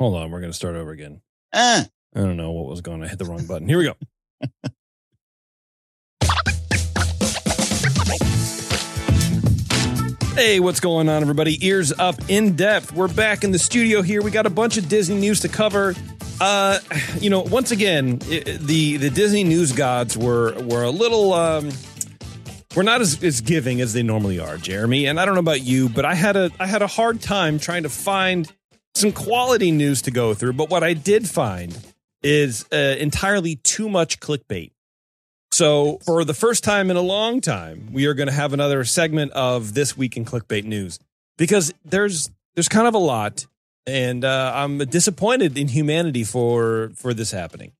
Hold on, we're going to start over again. I don't know what was going on. I hit the wrong button. Here we go. Hey, what's going on, everybody? Ears Up In Depth. We're back in the studio here. We got a bunch of Disney news to cover. Once again, the Disney news gods were a little, we're not as giving as they normally are, Jeremy. And I don't know about you, but I had a hard time trying to find some quality news to go through. But what I did find is entirely too much clickbait. So for the first time in a long time, we are going to have another segment of This Week in Clickbait News, because there's kind of a lot, and I'm disappointed in humanity for this happening.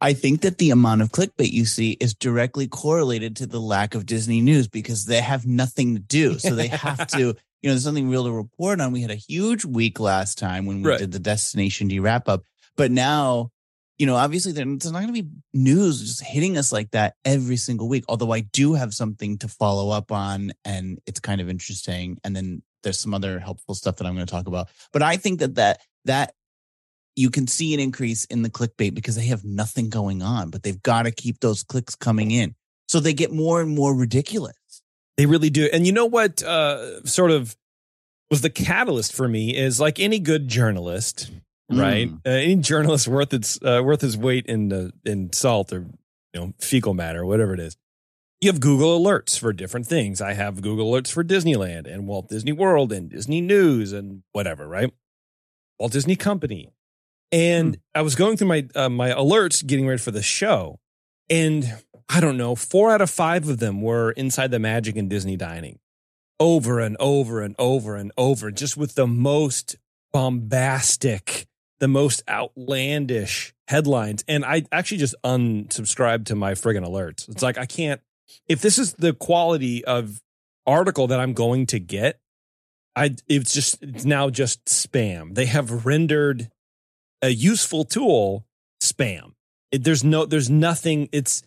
I think that the amount of clickbait you see is directly correlated to the lack of Disney news, because they have nothing to do. So they have to, there's nothing real to report on. We had a huge week last time when we did the Destination D wrap up, but now, obviously, there's not going to be news just hitting us like that every single week. Although I do have something to follow up on, and it's kind of interesting. And then there's some other helpful stuff that I'm going to talk about. But I think that you can see an increase in the clickbait because they have nothing going on, but they've got to keep those clicks coming in. So they get more and more ridiculous. They really do. And you know what sort of was the catalyst for me is, like any good journalist... Right. Any journalist worth his weight in salt or fecal matter, whatever it is. You have Google alerts for different things. I have Google alerts for Disneyland and Walt Disney World and Disney News and whatever. Right. Walt Disney Company. And I was going through my alerts getting ready for the show. And I don't know, 4 out of 5 of them were Inside the Magic and Disney Dining, over and over and over and over, just with the most bombastic, the most outlandish headlines. And I actually just unsubscribed to my friggin' alerts. It's like, I can't, if this is the quality of article that I'm going to get, it's now just spam. They have rendered a useful tool spam. There's nothing. It's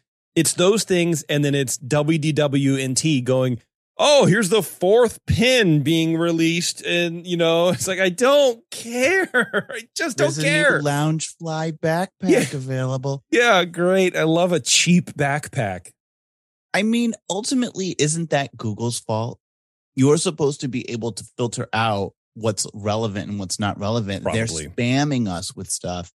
those things. And then it's WDWNT going, oh, here's the 4th pin being released. And, it's like, I don't care. I just don't care. There's a new Loungefly backpack available. Yeah, great. I love a cheap backpack. I mean, ultimately, isn't that Google's fault? You're supposed to be able to filter out what's relevant and what's not relevant. Probably. They're spamming us with stuff.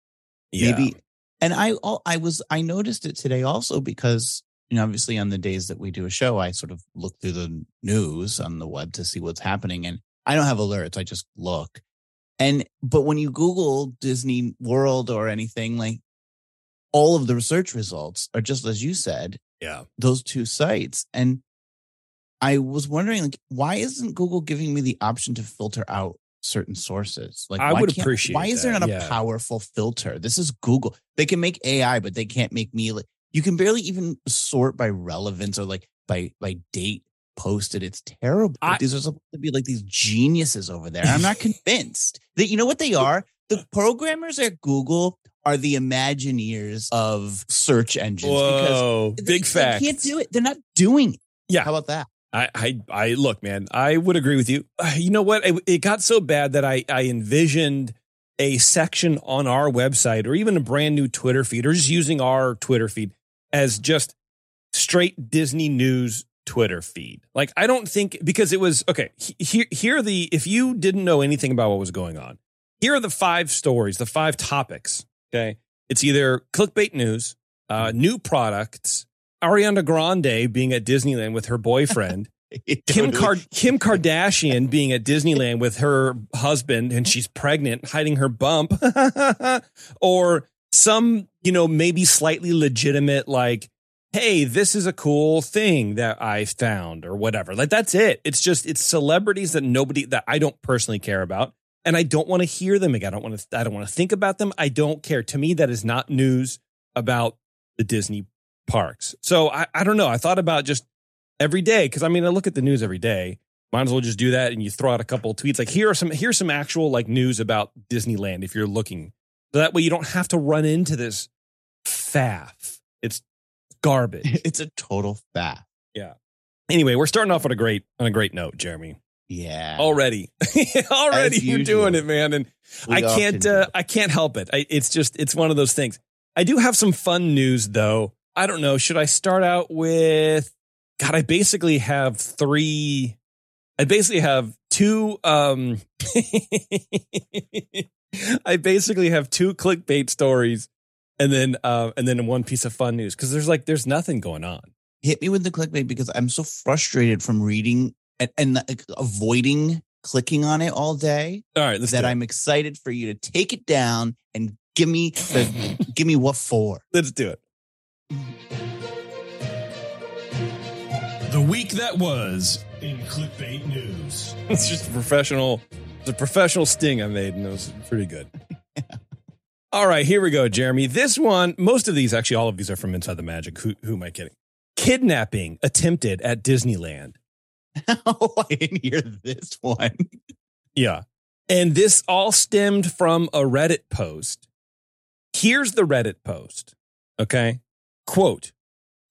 Yeah. Maybe. And I noticed it today also, because obviously on the days that we do a show, I sort of look through the news on the web to see what's happening. And I don't have alerts. I just look. But when you Google Disney World or anything, like, all of the search results are just, as you said, those two sites. And I was wondering, like, why isn't Google giving me the option to filter out certain sources? Like, I would appreciate why is there not a powerful filter? This is Google. They can make AI, but they can't make me. Like, you can barely even sort by relevance or like by date posted. It's terrible. These are supposed to be like these geniuses over there. I'm not convinced that what they are. The programmers at Google are the Imagineers of search engines. Whoa, because big fact. They can't do it. They're not doing it. Yeah. How about that? I look, man, I would agree with you. You know what? It got so bad that I envisioned a section on our website, or even a brand new Twitter feed, or just using our Twitter feed as just straight Disney news Twitter feed. Like, I don't think, because it was, okay, if you didn't know anything about what was going on, here are the 5 stories, the 5 topics, okay? It's either clickbait news, new products, Ariana Grande being at Disneyland with her boyfriend, Kim Kardashian being at Disneyland with her husband and she's pregnant, hiding her bump, or some, you know, maybe slightly legitimate, like, hey, this is a cool thing that I found or whatever. Like, that's it. It's just, it's celebrities that I don't personally care about. And I don't want to hear them again. I don't want to think about them. I don't care. To me, that is not news about the Disney parks. So I don't know. I thought about just every day, because I mean, I look at the news every day. Might as well just do that. And you throw out a couple of tweets like, here's some actual like news about Disneyland if you're looking. So that way you don't have to run into this faff. It's garbage. It's a total faff. Yeah. Anyway, we're starting off on a great note, Jeremy. Yeah. Already you're doing it, man. And I can't help it. It's one of those things. I do have some fun news though. I don't know. Should I start out with, God, I basically have two I basically have two clickbait stories and then one piece of fun news. Cause there's nothing going on. Hit me with the clickbait because I'm so frustrated from reading and avoiding clicking on it all day. All right, that I'm excited for you to take it down and give me what for. Let's do it. The week that was in clickbait news. It's just a professional sting I made, and it was pretty good. Yeah. All right, here we go, Jeremy. This one, most of these, actually all of these, are from Inside the Magic. Who am I kidding? Kidnapping attempted at Disneyland. Oh, I didn't hear this one. Yeah. And this all stemmed from a Reddit post. Here's the Reddit post. Okay. Quote,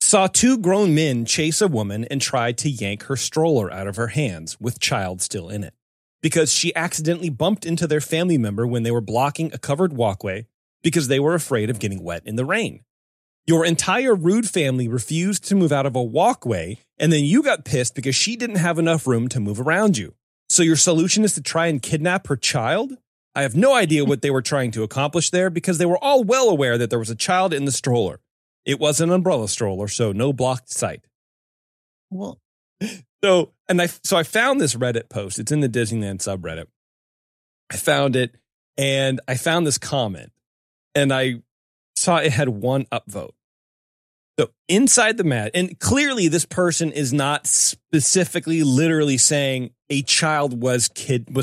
saw two grown men chase a woman and tried to yank her stroller out of her hands with child still in it because she accidentally bumped into their family member when they were blocking a covered walkway because they were afraid of getting wet in the rain. Your entire rude family refused to move out of a walkway, and then you got pissed because she didn't have enough room to move around you. So your solution is to try and kidnap her child? I have no idea what they were trying to accomplish there because they were all well aware that there was a child in the stroller. It was an umbrella stroller, so no blocked sight. Well, so I found this Reddit post. It's in the Disneyland subreddit. I found it, and I found this comment, and I saw it had one upvote. So Inside the Magic, and clearly this person is not specifically literally saying a child was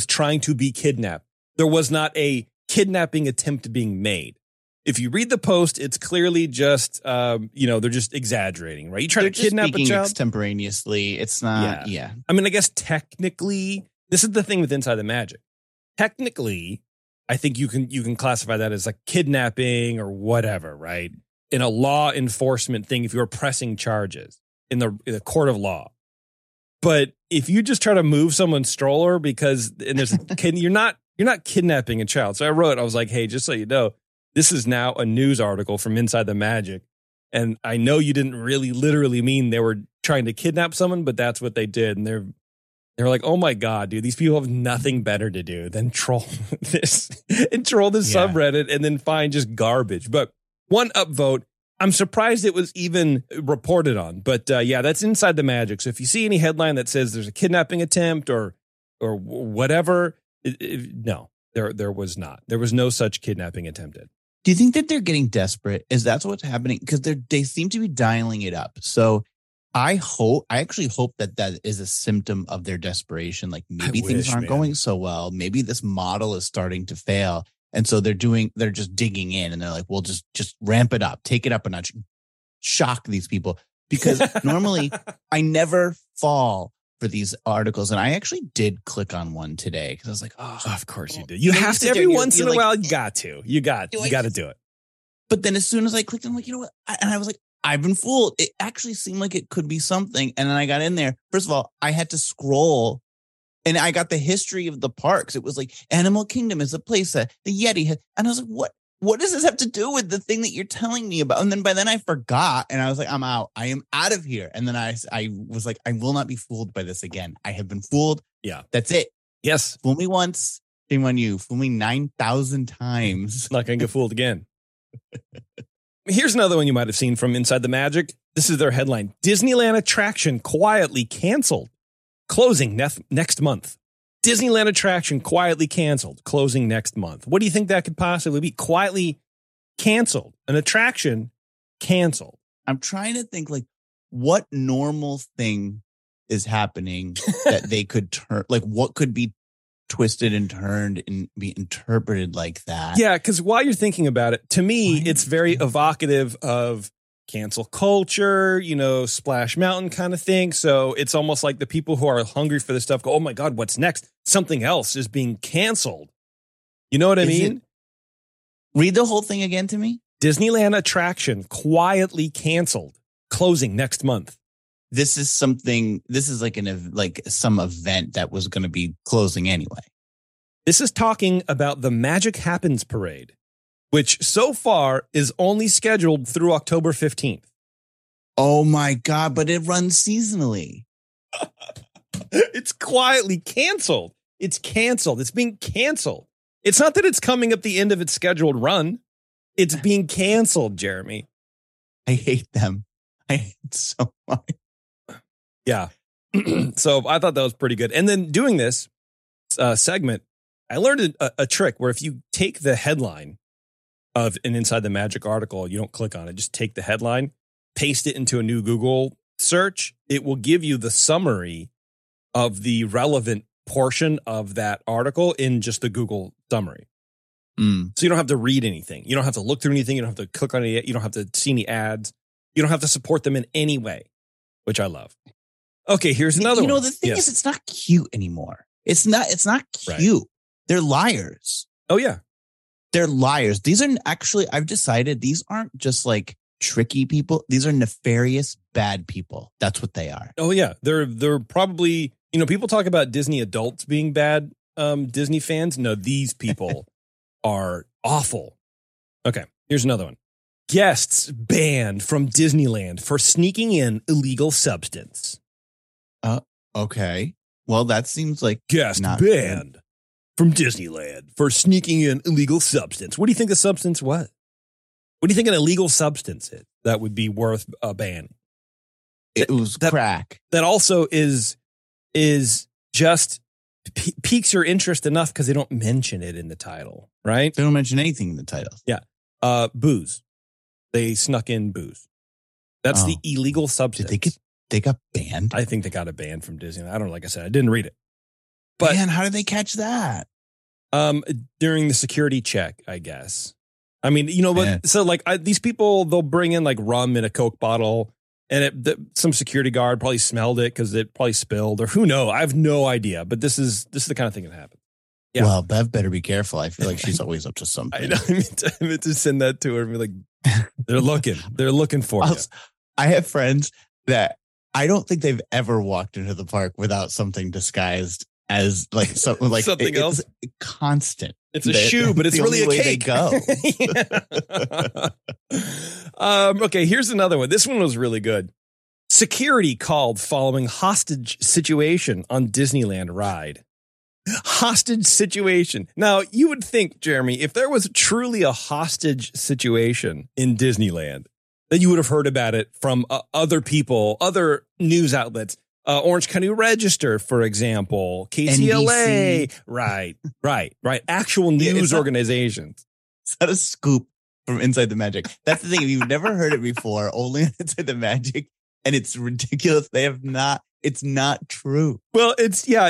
trying to be kidnapped. There was not a kidnapping attempt being made. If you read the post, it's clearly just, they're just exaggerating, right? You try to kidnap a child extemporaneously. It's not, yeah. I mean, I guess technically, this is the thing with Inside the Magic. Technically, I think you can classify that as like kidnapping or whatever, right? In a law enforcement thing, if you're pressing charges in the court of law. But if you just try to move someone's stroller you're not kidnapping a child. So I was like, hey, just so you know, this is now a news article from Inside the Magic. And I know you didn't really literally mean they were trying to kidnap someone, but that's what they did. And they're like, oh my God, dude, these people have nothing better to do than troll this subreddit and then find just garbage. But one upvote, I'm surprised it was even reported on. But that's Inside the Magic. So if you see any headline that says there's a kidnapping attempt or whatever, no, there was not. There was no such kidnapping attempted. Do you think that they're getting desperate? Is that what's happening? Because they seem to be dialing it up. So I actually hope that is a symptom of their desperation. Like maybe things aren't going so well. Maybe this model is starting to fail. And so they're just digging in and they're like, we'll just ramp it up, take it up a notch, shock these people. Because normally I never fall for these articles. And I actually did click on one today because I was like, oh, of course you did. You have to every once in a while. You got to do it. But then as soon as I clicked, I'm like, you know what? And I was like, I've been fooled. It actually seemed like it could be something. And then I got in there. First of all, I had to scroll and I got the history of the parks. It was like Animal Kingdom is a place that the Yeti has. And I was like, what does this have to do with the thing that you're telling me about? And then by then I forgot. And I was like, I'm out. I am out of here. And then I was like, I will not be fooled by this again. I have been fooled. Yeah. That's it. Yes. Fool me once. Shame on you. Fool me 9,000 times. Not going to get fooled again. Here's another one you might have seen from Inside the Magic. This is their headline. Disneyland attraction quietly canceled Closing next month. Disneyland attraction quietly canceled. Closing next month. What do you think that could possibly be? Quietly canceled. An attraction canceled. I'm trying to think, like, what normal thing is happening that they could turn, like, what could be twisted and turned and be interpreted like that? Yeah, because while you're thinking about it, to me, it's very evocative of cancel culture, you know, Splash Mountain kind of thing. So it's almost like the people who are hungry for this stuff go, oh my God, what's next? Something else is being canceled. You know what I mean? Read the whole thing again to me. Disneyland attraction quietly canceled. Closing next month. This is something, this is like some event that was going to be closing anyway. This is talking about the Magic Happens Parade, which so far is only scheduled through October 15th. Oh my God, but it runs seasonally. It's quietly canceled. It's canceled. It's being canceled. It's not that it's coming up the end of its scheduled run. It's being canceled, Jeremy. I hate them. I hate it so much. Yeah. So I thought that was pretty good. And then doing this segment, I learned a trick where if you take the headline of an Inside the Magic article, you don't click on it. Just take the headline, paste it into a new Google search. It will give you the summary of the relevant portion of that article in just the Google summary. So you don't have to read anything. You don't have to look through anything. You don't have to click on it. You don't have to see any ads. You don't have to support them in any way, which I love. Okay, here's another one. You know, the thing is, it's not cute anymore. It's not cute. Right. They're liars. Oh, yeah. They're liars. These are actually, I've decided these aren't just like tricky people. These are nefarious, bad people. That's what they are. Oh, yeah. They're probably, you know, people talk about Disney adults being bad Disney fans. No, these people are awful. Okay, here's another one. Guests banned from Disneyland for sneaking in illegal substance. Okay. Well, that seems like guests banned from Disneyland for sneaking in illegal substance. What do you think the substance was? What do you think an illegal substance is that would be worth a ban? It was crack. That also is just piques your interest enough because they don't mention it in the title, right? They don't mention anything in the title. Yeah. Booze. They snuck in booze. That's the illegal substance. Did they got banned? I think they got a ban from Disney. I don't know. Like I said, I didn't read it. But man, how did they catch that? During the security check, I guess. I mean, you know what? So like these people, they'll bring in like rum in a Coke bottle and some security guard probably smelled it because it probably spilled or who knows. I have no idea. But this is the kind of thing that happens. Yeah. Well, Bev better be careful. I feel like she's always up to something. I know. I meant to send that to her and be like, They're looking for you. I have friends that I don't think they've ever walked into the park without something disguised as like something like something else. It's constant. It's a shoe, but it's really a cake. They go. Okay, here's another one. This one was really good. Security called following hostage situation on Disneyland ride. Hostage situation. Now, you would think, Jeremy, if there was truly a hostage situation in Disneyland, then you would have heard about it from other people, other news outlets. Orange County Register, for example, KCLA. NBC. Right. Actual news organizations. It's not a scoop from Inside the Magic. That's the thing. If you've never heard it before, only Inside the Magic, and it's ridiculous. They have not. It's not true. Well,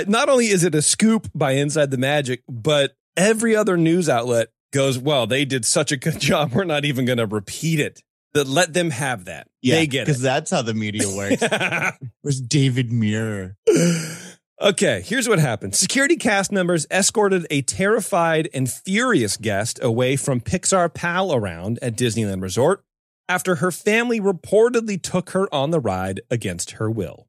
not only is it a scoop by Inside the Magic, but every other news outlet goes, well, they did such a good job. We're not even going to repeat it. Let them have that. Yeah, they get it. Because that's how the media works. Where's David Muir? Okay, here's what happened. Security cast members escorted a terrified and furious guest away from Pixar Pal Around at Disneyland Resort after her family reportedly took her on the ride against her will.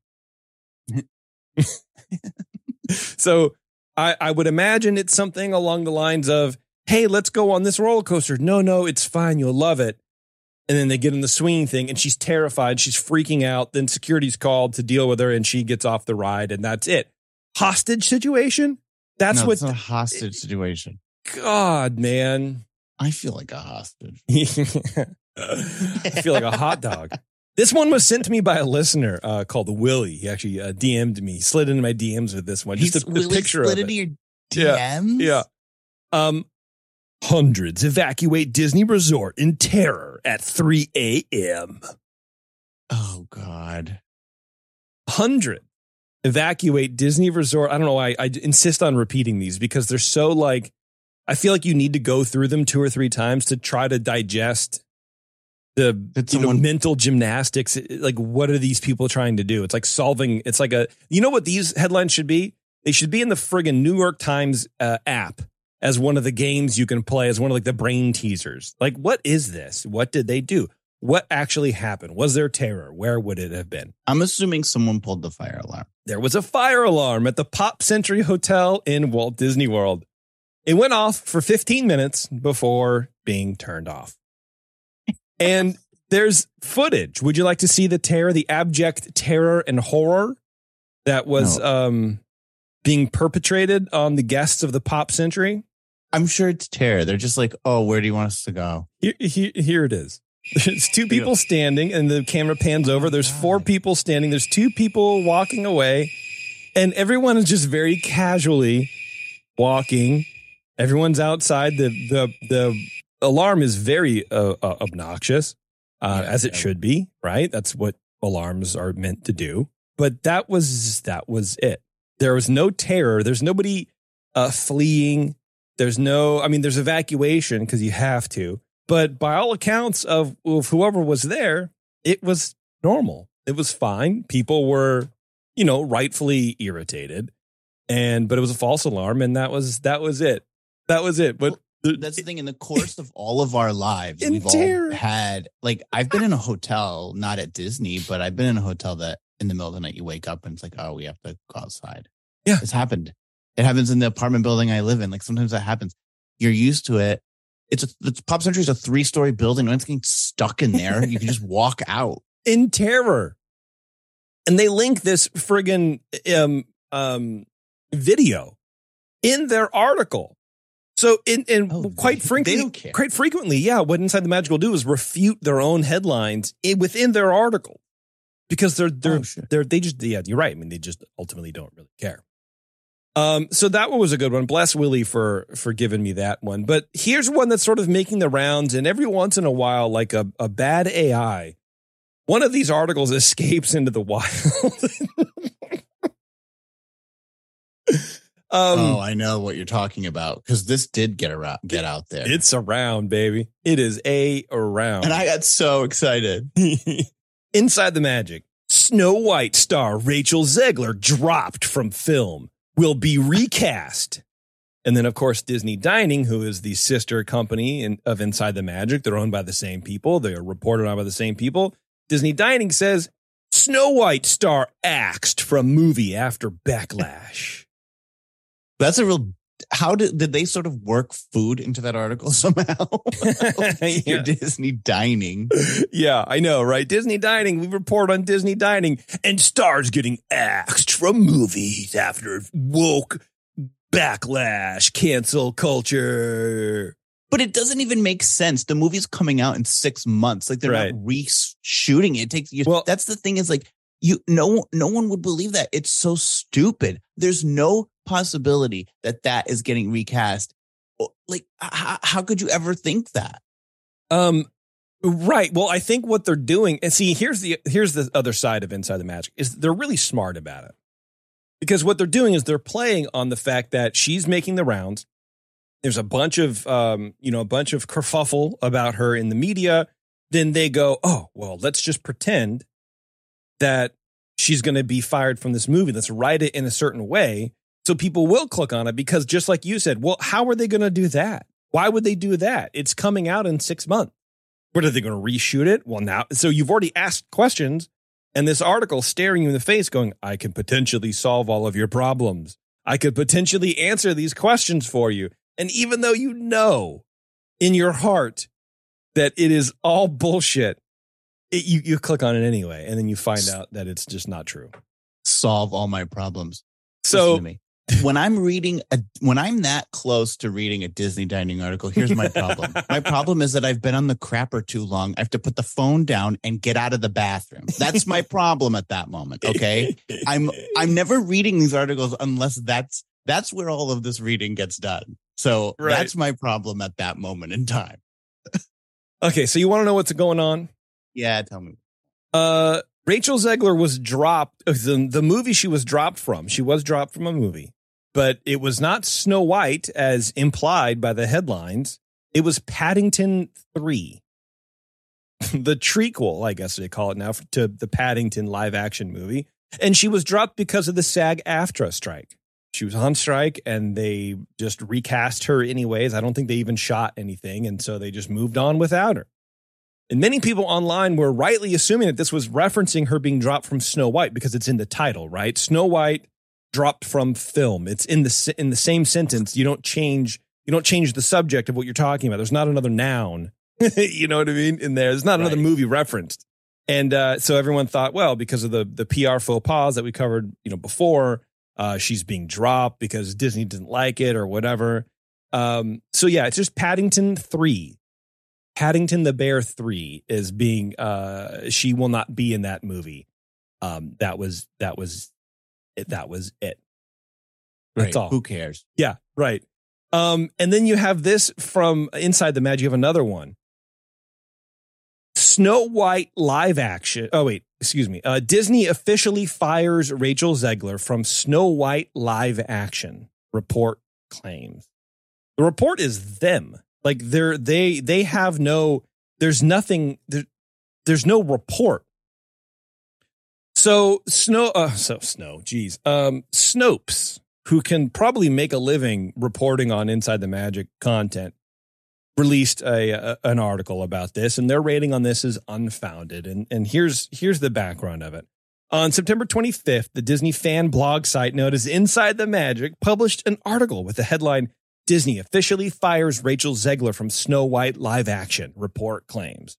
So I would imagine it's something along the lines of, hey, let's go on this roller coaster. No, it's fine. You'll love it. And then they get in the swinging thing and she's terrified. She's freaking out. Then security's called to deal with her and she gets off the ride and that's it. Hostage situation? It's a hostage situation. God, man. I feel like a hostage. I feel like a hot dog. This one was sent to me by a listener called Willie. He actually DM'd me. He slid into my DMs with this one. Just a picture of it. Slid into your DMs? Yeah. Hundreds evacuate Disney Resort in terror at 3 a.m. Oh, God. 100 evacuate Disney Resort. I don't know why I insist on repeating these because they're so like, I feel like you need to go through them 2 or 3 times to try to digest the mental gymnastics. Like, what are these people trying to do? It's like solving. It's like a, you know what these headlines should be? They should be in the friggin' New York Times app as one of the games you can play as one of like the brain teasers. Like, what is this? What did they do? What actually happened? Was there terror? Where would it have been? I'm assuming someone pulled the fire alarm. There was a fire alarm at the Pop Century Hotel in Walt Disney World. It went off for 15 minutes before being turned off. And there's footage. Would you like to see the terror, the abject terror and horror that was being perpetrated on the guests of the Pop Century? I'm sure it's terror. They're just like, oh, where do you want us to go? Here it is. There's 2 people standing and the camera pans over. There's 4 people standing. There's 2 people walking away and everyone is just very casually walking. Everyone's outside. The alarm is very obnoxious, as it should be, right? That's what alarms are meant to do. But that was it. There was no terror. There's nobody fleeing. There's no, I mean, there's evacuation because you have to. But by all accounts of whoever was there, it was normal. It was fine. People were, you know, rightfully irritated. But it was a false alarm. And that was it. That was it. But that's the thing. In the course of all of our lives, we've all had, like, I've been in a hotel, not at Disney, but I've been in a hotel that in the middle of the night you wake up and it's like, oh, we have to go outside. Yeah, it's happened. It happens in the apartment building I live in. Like sometimes that happens. You're used to it. The Pop Century is a 3-story building. No one's getting stuck in there. You can just walk out in terror. And they link this friggin' video in their article. So, quite frequently, yeah, what Inside the Magic will do is refute their own headlines within their article because you're right. I mean, they just ultimately don't really care. So that one was a good one. Bless Willie for giving me that one. But here's one that's sort of making the rounds, and every once in a while, like a bad AI, one of these articles escapes into the wild. I know what you're talking about because this did get out there. It's around, baby. It is around. And I got so excited. Inside the Magic. Snow White star Rachel Zegler dropped from film. Will be recast. And then, of course, Disney Dining, who is the sister company of Inside the Magic. They're owned by the same people. They are reported on by the same people. Disney Dining says Snow White star axed from movie after backlash. That's a real. How did they sort of work food into that article somehow? Yeah. Your Disney Dining. Yeah, I know, right? Disney Dining. We report on Disney Dining and stars getting axed from movies after woke backlash, cancel culture. But it doesn't even make sense. The movie's coming out in 6 months. Like they're not reshooting it. It takes years. Well, that's the thing is like no one would believe that. It's so stupid. There's no possibility that is getting recast. Like how could you ever think that? Right. Well, I think what they're doing, and see, here's the other side of Inside the Magic is they're really smart about it. Because what they're doing is they're playing on the fact that she's making the rounds. There's a bunch of kerfuffle about her in the media. Then they go, "Oh, well, let's just pretend that she's going to be fired from this movie. Let's write it in a certain way." So people will click on it because just like you said, well, how are they going to do that? Why would they do that? It's coming out in 6 months. What are they going to reshoot it? Well, now, so you've already asked questions and this article staring you in the face going, I can potentially solve all of your problems. I could potentially answer these questions for you. And even though you know in your heart that it is all bullshit, you click on it anyway. And then you find out that it's just not true. Solve all my problems. So. when I'm that close to reading a Disney Dining article, here's my problem. My problem is that I've been on the crapper too long. I have to put the phone down and get out of the bathroom. That's my problem at that moment. Okay. I'm never reading these articles unless that's where all of this reading gets done. So that's my problem at that moment in time. Okay. So you want to know what's going on? Yeah. Tell me. Rachel Zegler was dropped. The movie she was dropped from. She was dropped from a movie, but it was not Snow White as implied by the headlines. It was Paddington 3. The trequel, I guess they call it now, to the Paddington live action movie. And she was dropped because of the SAG-AFTRA strike. She was on strike and they just recast her anyways. I don't think they even shot anything. And so they just moved on without her. And many people online were rightly assuming that this was referencing her being dropped from Snow White because it's in the title, right? Snow White dropped from film. It's in the same sentence. You don't change the subject of what you're talking about. There's not another noun. You know what I mean? In there. There's not another movie referenced. And so everyone thought, well, because of the PR faux pas that we covered, before, she's being dropped because Disney didn't like it or whatever. So yeah, it's just Paddington 3. Paddington the Bear 3 is being she will not be in that movie. That was it. That's all. Who cares? Yeah, right. And then you have this from Inside the Magic. You have another one. Snow White live action. Oh, wait, excuse me. Disney officially fires Rachel Zegler from Snow White live action. Report claims. The report is them. Like they have no. There's nothing. There's no report. Snopes, who can probably make a living reporting on Inside the Magic content, released an article about this, and their rating on this is unfounded. And here's the background of it. On September 25th, the Disney fan blog site known as Inside the Magic published an article with the headline, Disney officially fires Rachel Zegler from Snow White live action, report claims.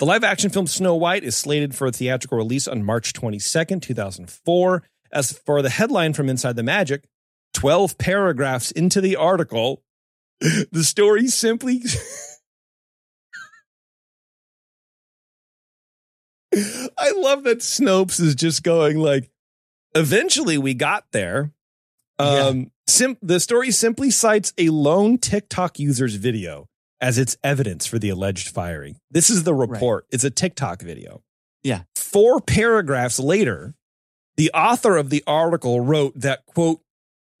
The live-action film Snow White is slated for a theatrical release on March 22nd, 2004. As for the headline from Inside the Magic, 12 paragraphs into the article, the story simply... I love that Snopes is just going like, eventually we got there. The story simply cites a lone TikTok user's video as its evidence for the alleged firing. This is the report. Right. It's a TikTok video. Yeah. 4 paragraphs later, the author of the article wrote that, quote,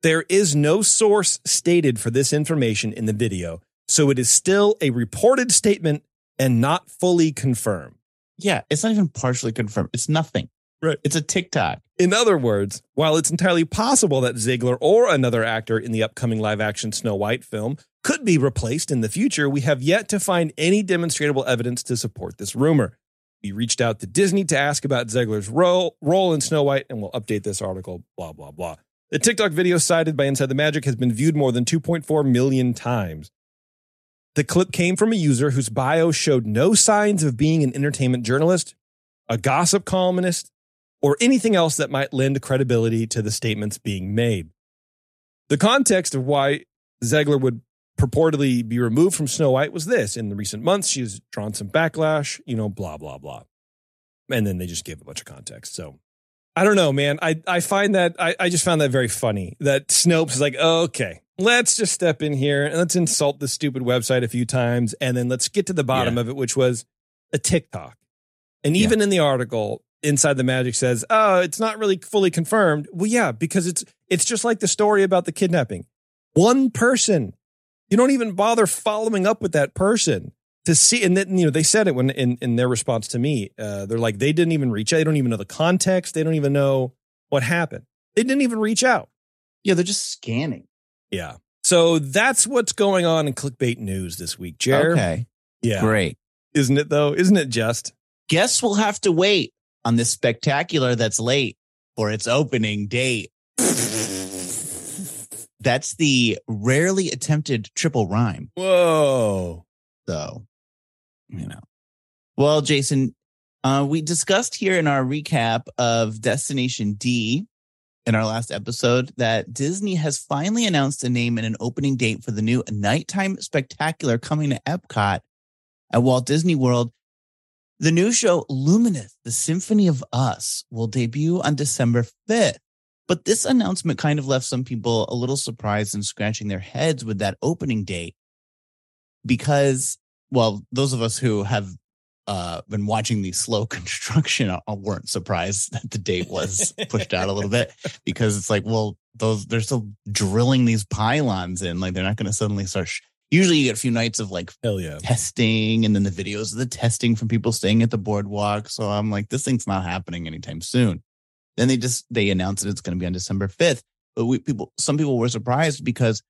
there is no source stated for this information in the video, so it is still a reported statement and not fully confirmed. Yeah, it's not even partially confirmed. It's nothing. Right. It's a TikTok. In other words, while it's entirely possible that Ziegler or another actor in the upcoming live-action Snow White film could be replaced in the future, we have yet to find any demonstrable evidence to support this rumor. We reached out to Disney to ask about Zegler's role in Snow White, and we'll update this article, blah, blah, blah. The TikTok video cited by Inside the Magic has been viewed more than 2.4 million times. The clip came from a user whose bio showed no signs of being an entertainment journalist, a gossip columnist, or anything else that might lend credibility to the statements being made. The context of why Zegler would purportedly be removed from Snow White was this. In the recent months, she's drawn some backlash, blah, blah, blah. And then they just gave a bunch of context. So I don't know, man. I find that I just found that very funny that Snopes is like, oh, okay, let's just step in here and let's insult this stupid website a few times. And then let's get to the bottom of it, which was a TikTok. And even in the article, Inside the Magic says, oh, it's not really fully confirmed. Well, yeah, because it's just like the story about the kidnapping. One person, you don't even bother following up with that person to see. And then, they said it when in their response to me, they're like, they didn't even reach out. They don't even know the context. They don't even know what happened. They didn't even reach out. Yeah, they're just scanning. Yeah. So that's what's going on in clickbait news this week, Jer. Okay. Yeah. Great. Isn't it though? Isn't it just? Guess we'll have to wait on this spectacular that's late for its opening date. That's the rarely attempted triple rhyme. Whoa. So, Well, Jason, we discussed here in our recap of Destination D in our last episode that Disney has finally announced a name and an opening date for the new nighttime spectacular coming to Epcot at Walt Disney World. The new show, Luminous, The Symphony of Us, will debut on December 5th. But this announcement kind of left some people a little surprised and scratching their heads with that opening date because, well, those of us who have been watching the slow construction weren't surprised that the date was pushed out a little bit because it's like, well, they're still drilling these pylons in. Like, they're not going to suddenly start. Usually you get a few nights of like testing and then the videos of the testing from people staying at the boardwalk. So I'm like, this thing's not happening anytime soon. Then they announced that it's going to be on December 5th. But some people were surprised because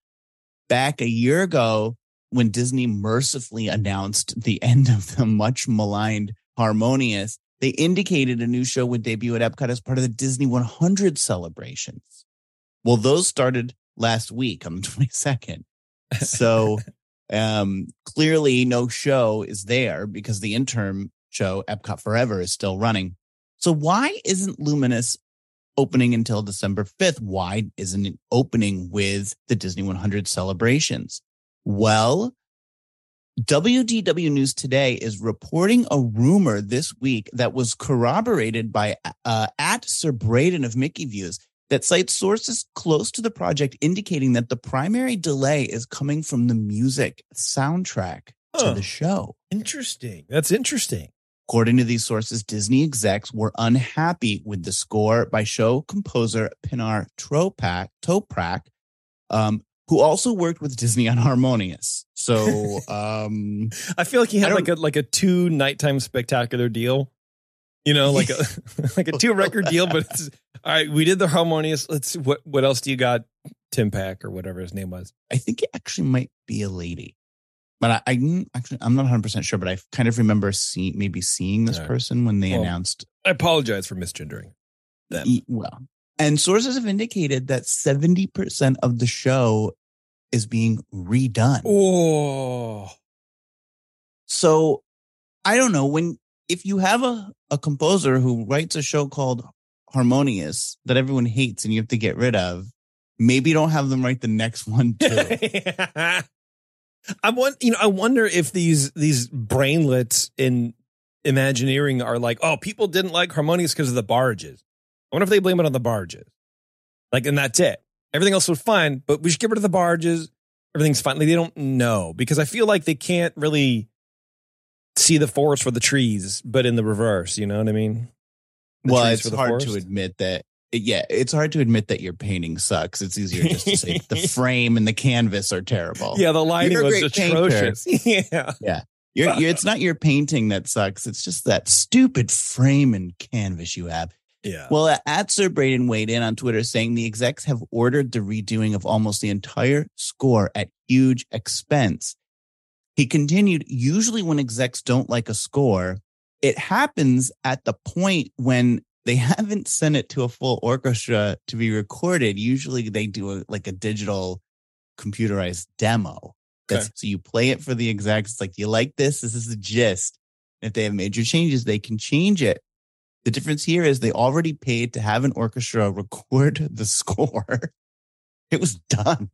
back a year ago, when Disney mercifully announced the end of the much maligned Harmonious, they indicated a new show would debut at Epcot as part of the Disney 100 celebrations. Well, those started last week on the 22nd. So clearly no show is there because the interim show, Epcot Forever, is still running. So why isn't Luminous opening until December 5th? Why isn't it opening with the Disney 100 celebrations? Well, WDW News Today is reporting a rumor this week that was corroborated by at Sir Braden of Mickey Views that cites sources close to the project indicating that the primary delay is coming from the music soundtrack to the show. Interesting. That's interesting. According to these sources, Disney execs were unhappy with the score by show composer Pinar Toprak, who also worked with Disney on Harmonious. So I feel like he had like a two nighttime spectacular deal, you know, like a like a 2-record deal. But it's, all right, we did the Harmonious. Let's what else do you got? Tim Pack or whatever his name was. I think it actually might be a lady. But I'm not 100% sure, but I kind of remember seeing this person when they announced. I apologize for misgendering them. And sources have indicated that 70% of the show is being redone. Oh. So I don't know if you have a composer who writes a show called Harmonious that everyone hates and you have to get rid of, maybe don't have them write the next one too. Yeah. I wonder if these brainlets in Imagineering are like, oh, people didn't like Harmonious because of the barges. I wonder if they blame it on the barges. Like, and that's it. Everything else was fine, but we should get rid of the barges. Everything's fine. Like, they don't know because I feel like they can't really see the forest for the trees, but in the reverse, you know what I mean? Well, it's hard to admit that. Yeah, it's hard to admit that your painting sucks. It's easier just to say the frame and the canvas are terrible. Yeah, the lighting was atrocious. Yeah. It's not your painting that sucks. It's just that stupid frame and canvas you have. Yeah. Well, at Sir Braden weighed in on Twitter saying the execs have ordered the redoing of almost the entire score at huge expense. He continued, usually when execs don't like a score, it happens at the point when they haven't sent it to a full orchestra to be recorded. Usually they do a digital computerized demo. So you play it for the execs. It's like, you like this? This is the gist. And if they have major changes, they can change it. The difference here is they already paid to have an orchestra record the score. It was done.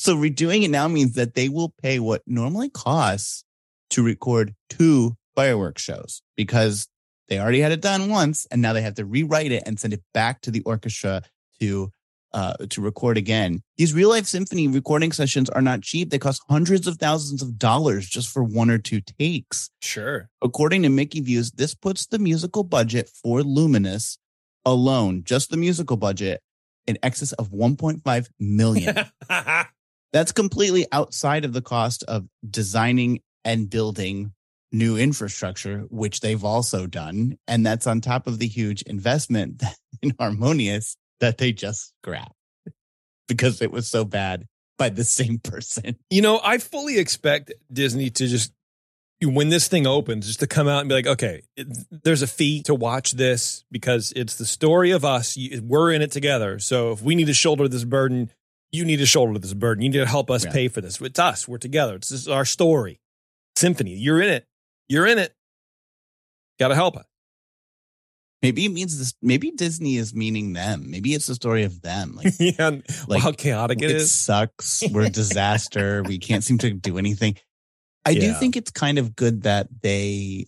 So redoing it now means that they will pay what normally costs to record 2 fireworks shows because they already had it done once, and now they have to rewrite it and send it back to the orchestra to record again. These real-life symphony recording sessions are not cheap. They cost hundreds of thousands of dollars just for 1 or 2 takes. Sure. According to Mickey Views, this puts the musical budget for Luminous alone, just the musical budget, in excess of $1.5 million. That's completely outside of the cost of designing and building new infrastructure, which they've also done. And that's on top of the huge investment in Harmonious that they just scrapped because it was so bad by the same person. You know, I fully expect Disney to just, when this thing opens, just to come out and be like, okay, there's a fee to watch this because it's the story of us. We're in it together. So if we need to shoulder this burden, you need to shoulder this burden. You need to help us pay for this. It's us. We're together. This is our story. Symphony. You're in it. Got to help us. Maybe it means this. Maybe Disney is meaning them. Maybe it's the story of them. Like, yeah, like how chaotic it is. It sucks. We're a disaster. We can't seem to do anything. I do think it's kind of good that they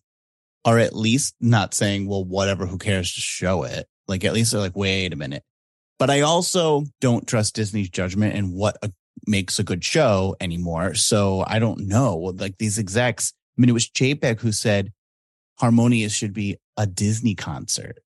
are at least not saying, well, whatever, who cares, just show it. Like, at least they're like, wait a minute. But I also don't trust Disney's judgment and what makes a good show anymore. So I don't know. Like, these execs, I mean, it was JPEG who said Harmonious should be a Disney concert.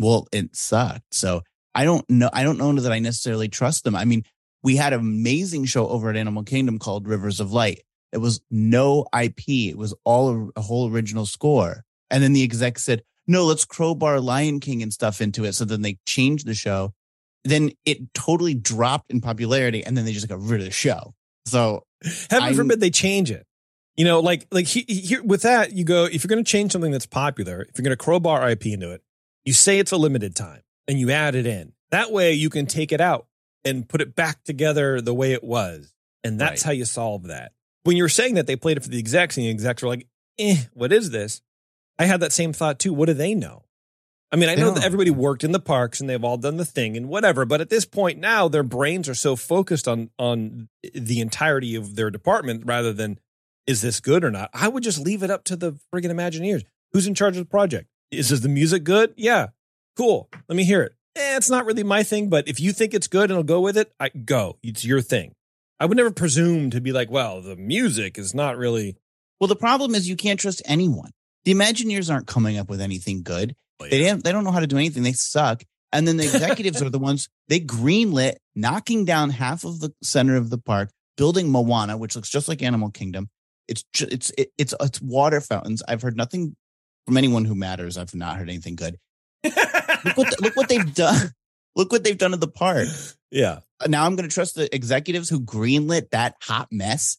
Well, it sucked. So I don't know. I don't know that I necessarily trust them. I mean, we had an amazing show over at Animal Kingdom called Rivers of Light. It was no IP. It was all a whole original score. And then the exec said, no, let's crowbar Lion King and stuff into it. So then they changed the show. Then it totally dropped in popularity. And then they just got rid of the show. So heaven forbid they change it. You know, like here with that, you go, if you're going to change something that's popular, if you're going to crowbar IP into it, you say it's a limited time and you add it in. That way you can take it out and put it back together the way it was. And that's how you solve that. When you were saying that they played it for the execs and the execs were like, what is this? I had that same thought too. What do they know? I mean, I know that everybody worked in the parks and they've all done the thing and whatever, but at this point now their brains are so focused on the entirety of their department rather than, is this good or not? I would just leave it up to the friggin' Imagineers. Who's in charge of the project? Is the music good? Yeah. Cool. Let me hear it. It's not really my thing, but if you think it's good and I'll go with it, go. It's your thing. I would never presume to be like, well, the music is not really. Well, the problem is you can't trust anyone. The Imagineers aren't coming up with anything good. Oh, yeah. They don't know how to do anything. They suck. And then the executives are the ones, they greenlit, knocking down half of the center of the park, building Moana, which looks just like Animal Kingdom. It's water fountains. I've heard nothing from anyone who matters. I've not heard anything good. Look what they've done. Look what they've done to the park. Yeah. Now I'm going to trust the executives who greenlit that hot mess.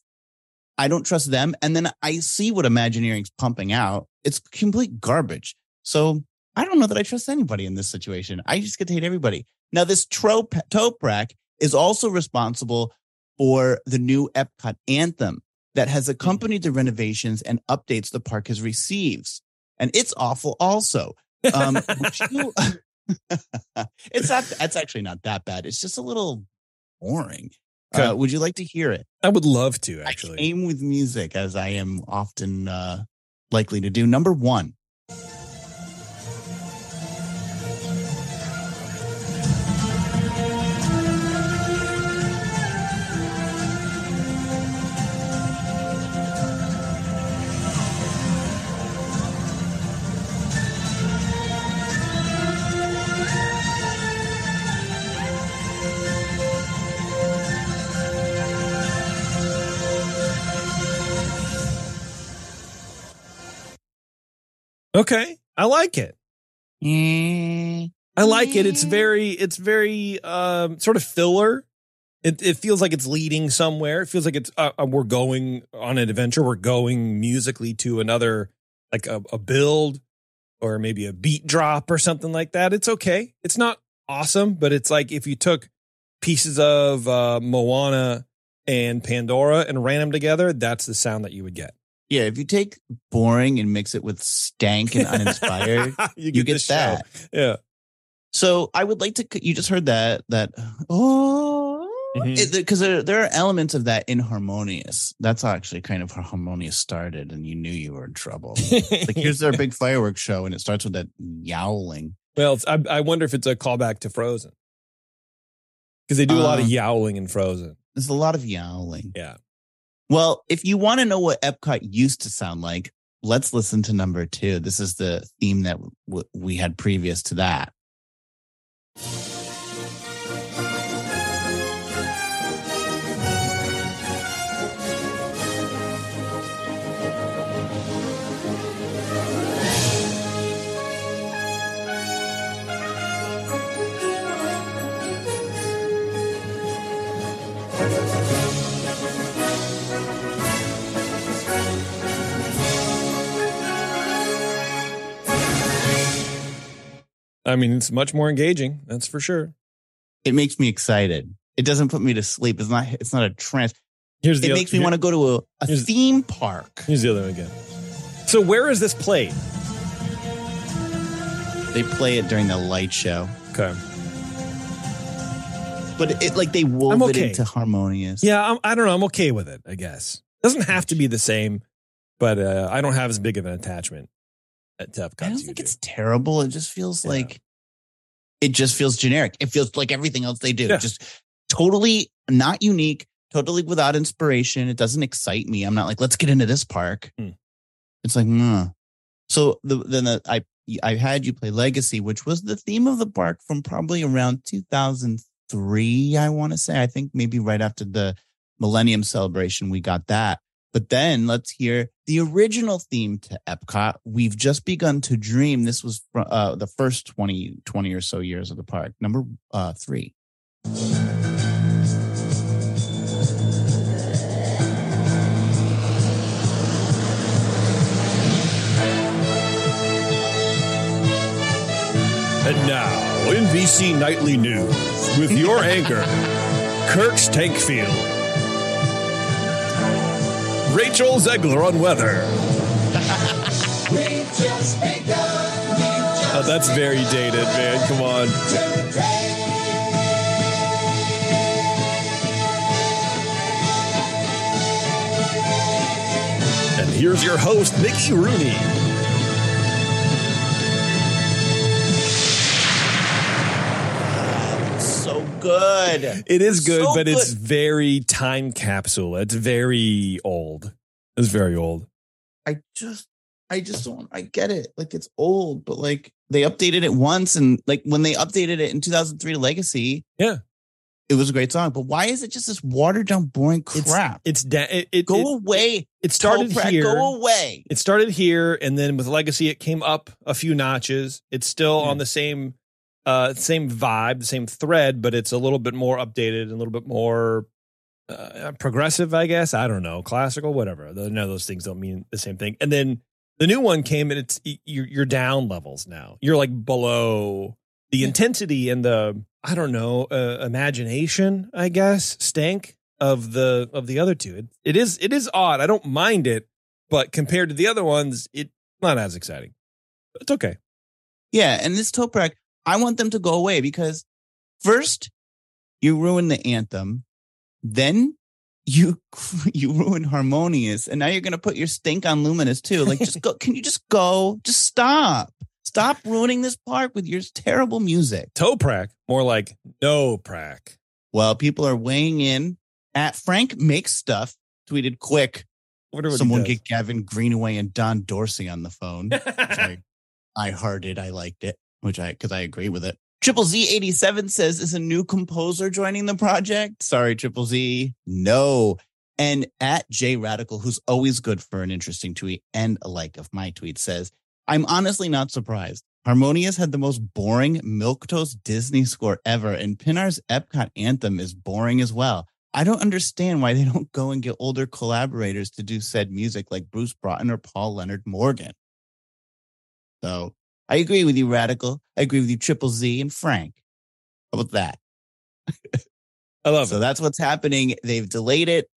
I don't trust them. And then I see what Imagineering's pumping out. It's complete garbage. So I don't know that I trust anybody in this situation. I just get to hate everybody. Now, this Toprak is also responsible for the new Epcot anthem that has accompanied the renovations and updates the park has received. And it's awful also. It's actually not that bad. It's just a little boring. Okay. Would you like to hear it? I would love to, actually. I aim with music, as I am often likely to do. Number one. Okay, I like it. I like it. It's very sort of filler. It feels like it's leading somewhere. It feels like it's we're going on an adventure. We're going musically to another, like a build or maybe a beat drop or something like that. It's okay. It's not awesome, but it's like if you took pieces of Moana and Pandora and ran them together, that's the sound that you would get. Yeah, if you take boring and mix it with stank and uninspired, you get that. Yeah. So I would like to. You just heard that. Oh, because there are elements of that in Harmonious. That's actually kind of how Harmonious started, and you knew you were in trouble. Like, here's their big fireworks show, and it starts with that yowling. Well, I wonder if it's a callback to Frozen, because they do a lot of yowling in Frozen. There's a lot of yowling. Yeah. Well, if you want to know what Epcot used to sound like, let's listen to number two. This is the theme that we had previous to that. I mean, it's much more engaging. That's for sure. It makes me excited. It doesn't put me to sleep. It's not a trance. It makes me want to go to a theme park. Here's the other one again. So where is this played? They play it during the light show. Okay. But it, like, they wove it into Harmonious. Yeah, I don't know. I'm okay with it, I guess. It doesn't have to be the same, but I don't have as big of an attachment to Epcot. I don't think it's terrible. It just feels like, it just feels generic. It feels like everything else they do. Yeah. Just totally not unique, totally without inspiration. It doesn't excite me. I'm not like, let's get into this park. Mm. It's like, nah. So I had you play Legacy, which was the theme of the park from probably around 2003, I want to say. I think maybe right after the Millennium Celebration, we got that. But then let's hear the original theme to Epcot. We've just begun to dream. This was the first 20 or so years of the park. Number 3. And now, NBC Nightly News with your anchor, Kirk Stankfield. Rachel Zegler on weather. Oh, that's very dated, man. Come on. And here's your host, Mickey Rooney. Good. It is good, so but it's very time capsule. It's very old. It's very old. I just don't. I get it. Like, it's old, but like, they updated it once, and like, when they updated it in 2003 to Legacy, it was a great song. But why is it just this watered down, boring crap? Go away. It started here. Go away. It started here, and then with Legacy, it came up a few notches. It's still on the same. Same vibe, same thread, but it's a little bit more updated and a little bit more progressive, I guess. I don't know. Classical, whatever. No, those things don't mean the same thing. And then the new one came, and it's you're down levels now. You're like below the intensity and the, I don't know, imagination, I guess, stank of the other two. It is odd. I don't mind it, but compared to the other ones, it's not as exciting. It's okay. Yeah, and this Toprak, I want them to go away, because first you ruin the anthem, then you ruin Harmonious, and now you're going to put your stink on Luminous too. Like, just go. Can you just go? Just stop. Stop ruining this park with your terrible music. Toprak, more like no prac. Well, people are weighing in. At Frank Makes Stuff tweeted, quick, someone get Gavin Greenaway and Don Dorsey on the phone. I hearted. I liked it. Because I agree with it. Triple Z87 says, is a new composer joining the project? Sorry, Triple Z. No. And at J Radical, who's always good for an interesting tweet and a like of my tweet, says, I'm honestly not surprised. Harmonious had the most boring milquetoast Disney score ever, and Pinar's Epcot anthem is boring as well. I don't understand why they don't go and get older collaborators to do said music, like Bruce Broughton or Paul Leonard Morgan. So I agree with you, Radical. I agree with you, Triple Z and Frank. How about that? I love it. So that's what's happening. They've delayed it.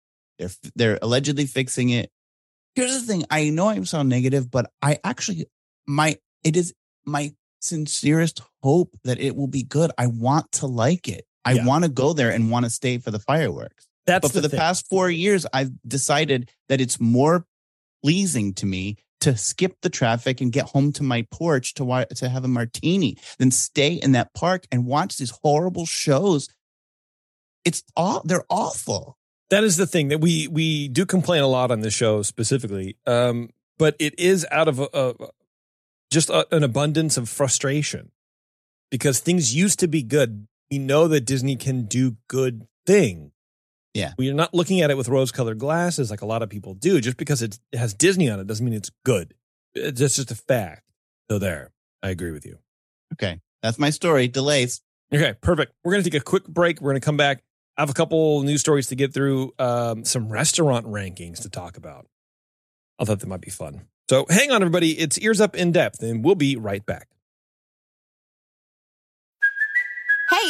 They're allegedly fixing it. Here's the thing. I know I sound negative, but I actually, it is my sincerest hope that it will be good. I want to like it. I want to go there and want to stay for the fireworks. But for the past 4 years, I've decided that it's more pleasing to me to skip the traffic and get home to my porch to have a martini, then stay in that park and watch these horrible shows. They're awful. That is the thing that we do complain a lot on this show specifically, but it is out of an abundance of frustration, because things used to be good. We know that Disney can do good things. Yeah, we're not looking at it with rose-colored glasses like a lot of people do. Just because it has Disney on it doesn't mean it's good. That's just a fact. So there, I agree with you. Okay, that's my story. Delays. Okay, perfect. We're going to take a quick break. We're going to come back. I have a couple news stories to get through, some restaurant rankings to talk about. I thought that might be fun. So hang on, everybody. It's Ears Up In Depth, and we'll be right back.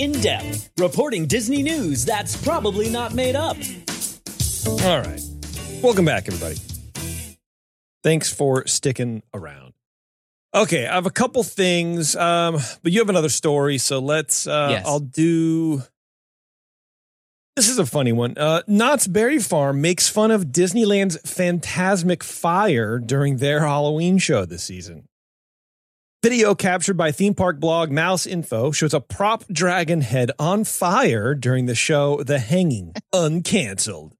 In Depth, reporting Disney news that's probably not made up. All right. Welcome back, everybody. Thanks for sticking around. Okay, I have a couple things, but you have another story, so let's, yes. I'll do... This is a funny one. Knott's Berry Farm makes fun of Disneyland's Fantasmic fire during their Halloween show this season. Video captured by theme park blog Mouse Info shows a prop dragon head on fire during the show The Hanging, uncanceled.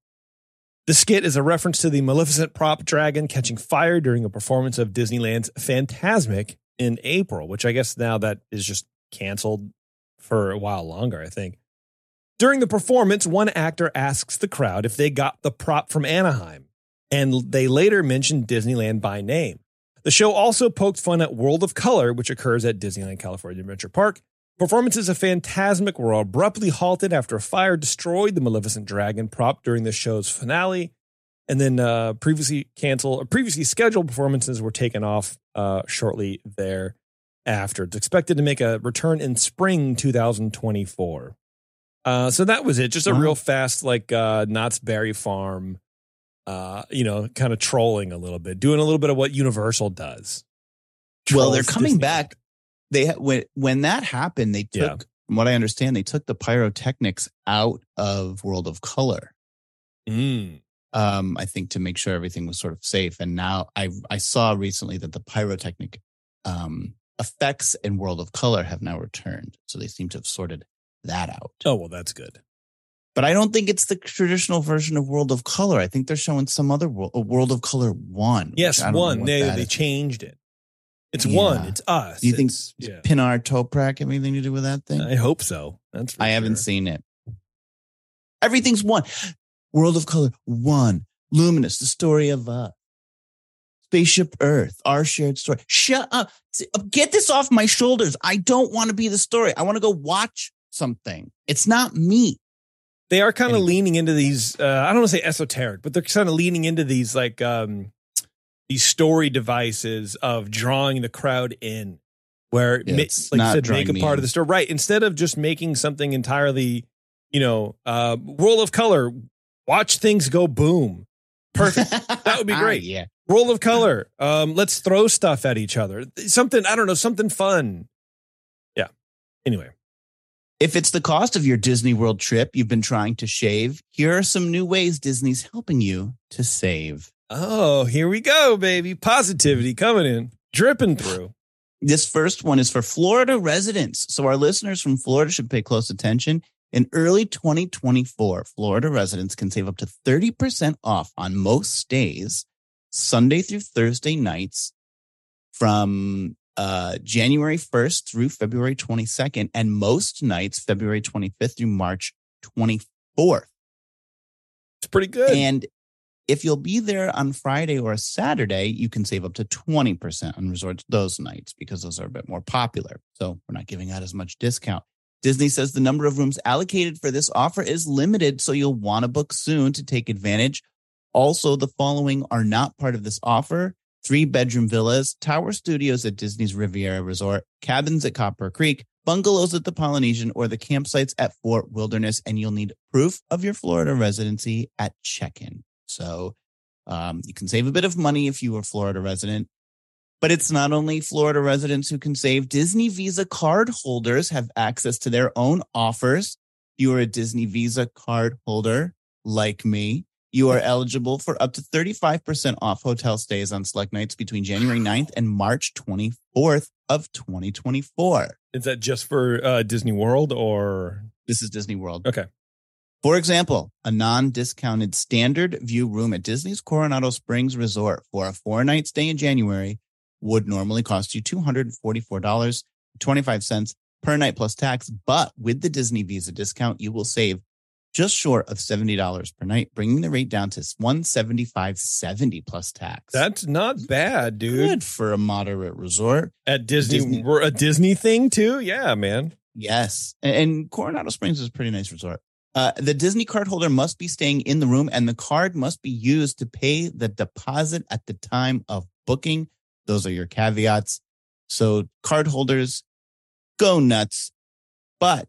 The skit is a reference to the Maleficent prop dragon catching fire during a performance of Disneyland's Fantasmic in April, which I guess now that is just canceled for a while longer, I think. During the performance, one actor asks the crowd if they got the prop from Anaheim, and they later mentioned Disneyland by name. The show also poked fun at World of Color, which occurs at Disneyland California Adventure Park. Performances of Fantasmic were abruptly halted after a fire destroyed the Maleficent dragon prop during the show's finale, and then previously scheduled performances were taken off shortly thereafter. It's expected to make a return in spring 2024. So that was it. Just a real fast, like Knott's Berry Farm. Kind of trolling a little bit, doing a little bit of what Universal does. Well, they're coming back. They when that happened, they took, from what I understand, they took the pyrotechnics out of World of Color. I think to make sure everything was sort of safe. And now I saw recently that the pyrotechnic effects in World of Color have now returned. So they seem to have sorted that out. Oh, well, that's good. But I don't think it's the traditional version of World of Color. I think they're showing some other World of Color 1. Yes, 1. They changed it. It's 1. It's us. Do you think Pinar Toprak have anything to do with that thing? I hope so. I haven't seen it. Everything's 1. World of Color 1. Luminous, the story of us. Spaceship Earth, our shared story. Shut up. Get this off my shoulders. I don't want to be the story. I want to go watch something. It's not me. They are kind of leaning into these, I don't want to say esoteric, but they're kind of leaning into these like these story devices of drawing the crowd in where, like you said, make a part of the story. Right. Instead of just making something entirely, World of Color, watch things go boom. Perfect. That would be great. Yeah. World of Color. Let's throw stuff at each other. Something, I don't know, something fun. Yeah. Anyway. If it's the cost of your Disney World trip you've been trying to shave, here are some new ways Disney's helping you to save. Oh, here we go, baby. Positivity coming in, dripping through. This first one is for Florida residents. So our listeners from Florida should pay close attention. In early 2024, Florida residents can save up to 30% off on most days, Sunday through Thursday nights from January 1st through February 22nd, and most nights, February 25th through March 24th. It's pretty good. And if you'll be there on Friday or a Saturday, you can save up to 20% on resorts those nights because those are a bit more popular. So we're not giving out as much discount. Disney says the number of rooms allocated for this offer is limited, so you'll want to book soon to take advantage. Also, the following are not part of this offer. 3-bedroom villas, tower studios at Disney's Riviera Resort, cabins at Copper Creek, bungalows at the Polynesian, or the campsites at Fort Wilderness, and you'll need proof of your Florida residency at check-in. So you can save a bit of money if you are a Florida resident, but it's not only Florida residents who can save. Disney Visa card holders have access to their own offers. If you are a Disney Visa card holder like me, you are eligible for up to 35% off hotel stays on select nights between January 9th and March 24th of 2024. Is that just for Disney World or? This is Disney World. Okay. For example, a non-discounted standard view room at Disney's Coronado Springs Resort for a 4-night stay in January would normally cost you $244.25. per night plus tax. But with the Disney Visa discount, you will save just short of $70 per night, bringing the rate down to $175.70 plus tax. That's not bad, dude. Good for a moderate resort. At Disney. We're a Disney thing too? Yeah, man. Yes. And Coronado Springs is a pretty nice resort. The Disney cardholder must be staying in the room, and the card must be used to pay the deposit at the time of booking. Those are your caveats. So cardholders, go nuts. But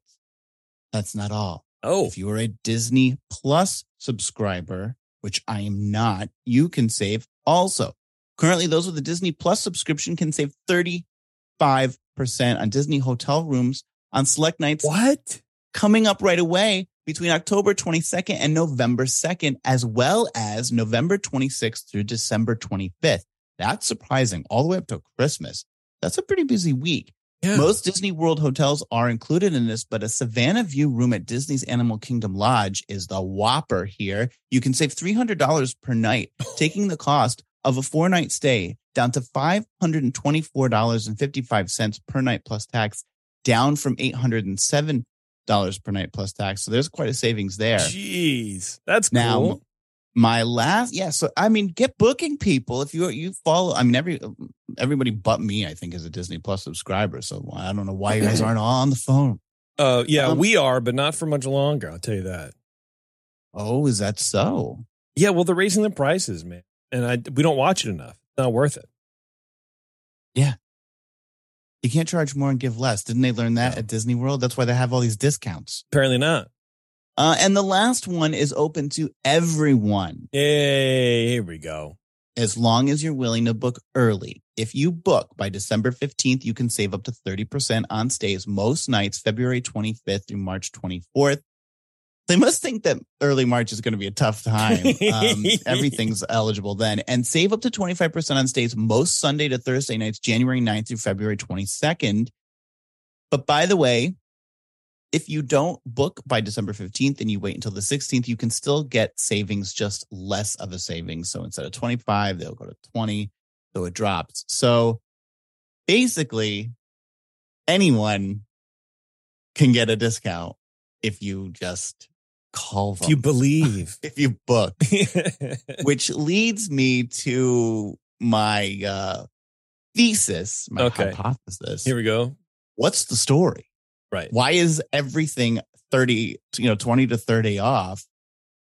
that's not all. Oh, if you are a Disney Plus subscriber, which I am not, you can save also. Currently, those with a Disney Plus subscription can save 35% on Disney hotel rooms on select nights. What? Coming up right away between October 22nd and November 2nd, as well as November 26th through December 25th. That's surprising. All the way up to Christmas. That's a pretty busy week. Yeah. Most Disney World hotels are included in this, but a Savannah View room at Disney's Animal Kingdom Lodge is the whopper here. You can save $300 per night, taking the cost of a four-night stay down to $524.55 per night plus tax, down from $807 per night plus tax. So there's quite a savings there. Jeez, that's cool. Now, my last, yeah. So I mean, get booking, people. If you follow, I mean, everybody but me, I think, is a Disney Plus subscriber. So I don't know why you guys aren't all on the phone. We are, but not for much longer. I'll tell you that. Oh, is that so? Yeah. Well, they're raising the prices, man, and we don't watch it enough. It's not worth it. Yeah. You can't charge more and give less. Didn't they learn that at Disney World? That's why they have all these discounts. Apparently not. And the last one is open to everyone. Yay, here we go. As long as you're willing to book early. If you book by December 15th, you can save up to 30% on stays most nights, February 25th through March 24th. They must think that early March is going to be a tough time. Everything's eligible then. And save up to 25% on stays most Sunday to Thursday nights, January 9th through February 22nd. But by the way, if you don't book by December 15th and you wait until the 16th, you can still get savings, just less of a savings. So instead of 25, they'll go to 20. So it drops. So basically, anyone can get a discount if you just call them. If you believe. If you book. Which leads me to my thesis, hypothesis. Here we go. What's the story? Right. Why is everything 20 to 30 off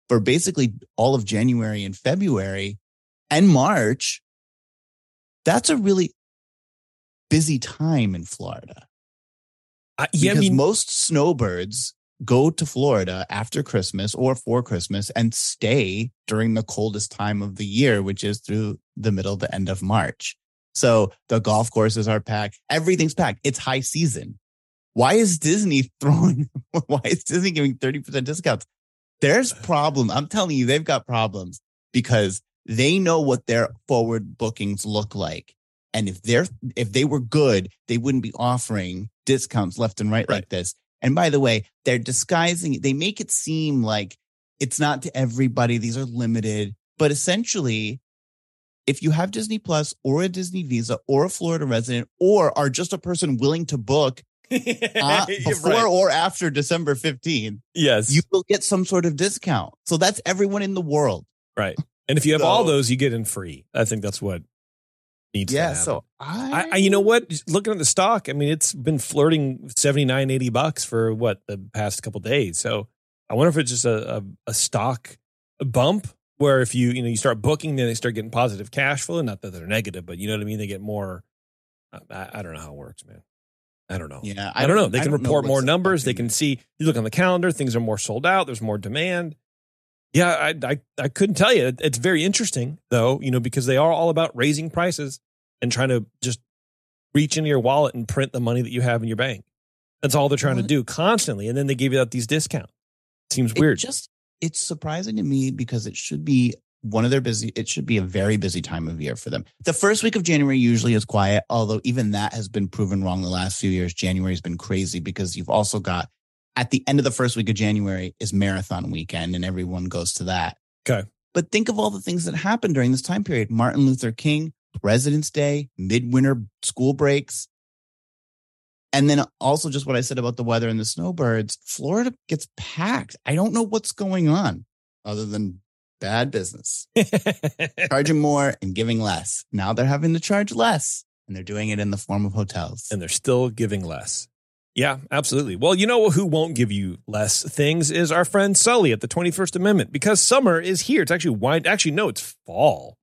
for basically all of January and February and March? That's a really busy time in Florida. Most snowbirds go to Florida after Christmas or for Christmas and stay during the coldest time of the year, which is through the middle to end of March. So the golf courses are packed. Everything's packed. It's high season. Why is Disney giving 30% discounts? There's problems. I'm telling you, they've got problems because they know what their forward bookings look like. And if they were good, they wouldn't be offering discounts left and right like this. And by the way, they're disguising it. They make it seem like it's not to everybody. These are limited. But essentially, if you have Disney Plus or a Disney Visa or a Florida resident or are just a person willing to book, before or after December 15th, yes, you will get some sort of discount. So that's everyone in the world. Right. And if you have all those, you get in free. I think that's what needs to happen. So I you know what? Just looking at the stock, I mean, it's been flirting $79-$80 for the past couple of days. So I wonder if it's just a stock bump where if you start booking, then they start getting positive cash flow. Not that they're negative, but you know what I mean? They get more. I don't know how it works, man. I don't know. Yeah, I don't know. They can report more numbers. They can see. You look on the calendar; things are more sold out. There's more demand. Yeah, I couldn't tell you. It's very interesting, though. Because they are all about raising prices and trying to just reach into your wallet and print the money that you have in your bank. That's all they're trying to do constantly. And then they give you out these discounts. Seems weird. It's surprising to me because it should be one of their busy. It should be a very busy time of year for them. The first week of January usually is quiet, although even that has been proven wrong the last few years. January has been crazy because you've also got at the end of the first week of January is marathon weekend and everyone goes to that. Okay. But think of all the things that happened during this time period. Martin Luther King, President's Day, midwinter school breaks. And then also just what I said about the weather and the snowbirds, Florida gets packed. I don't know what's going on other than bad business. Charging more and giving less. Now they're having to charge less, and they're doing it in the form of hotels. And they're still giving less. Yeah, absolutely. Well, you know who won't give you less things is our friend Sully at the 21st Amendment, because summer is here. It's actually it's fall.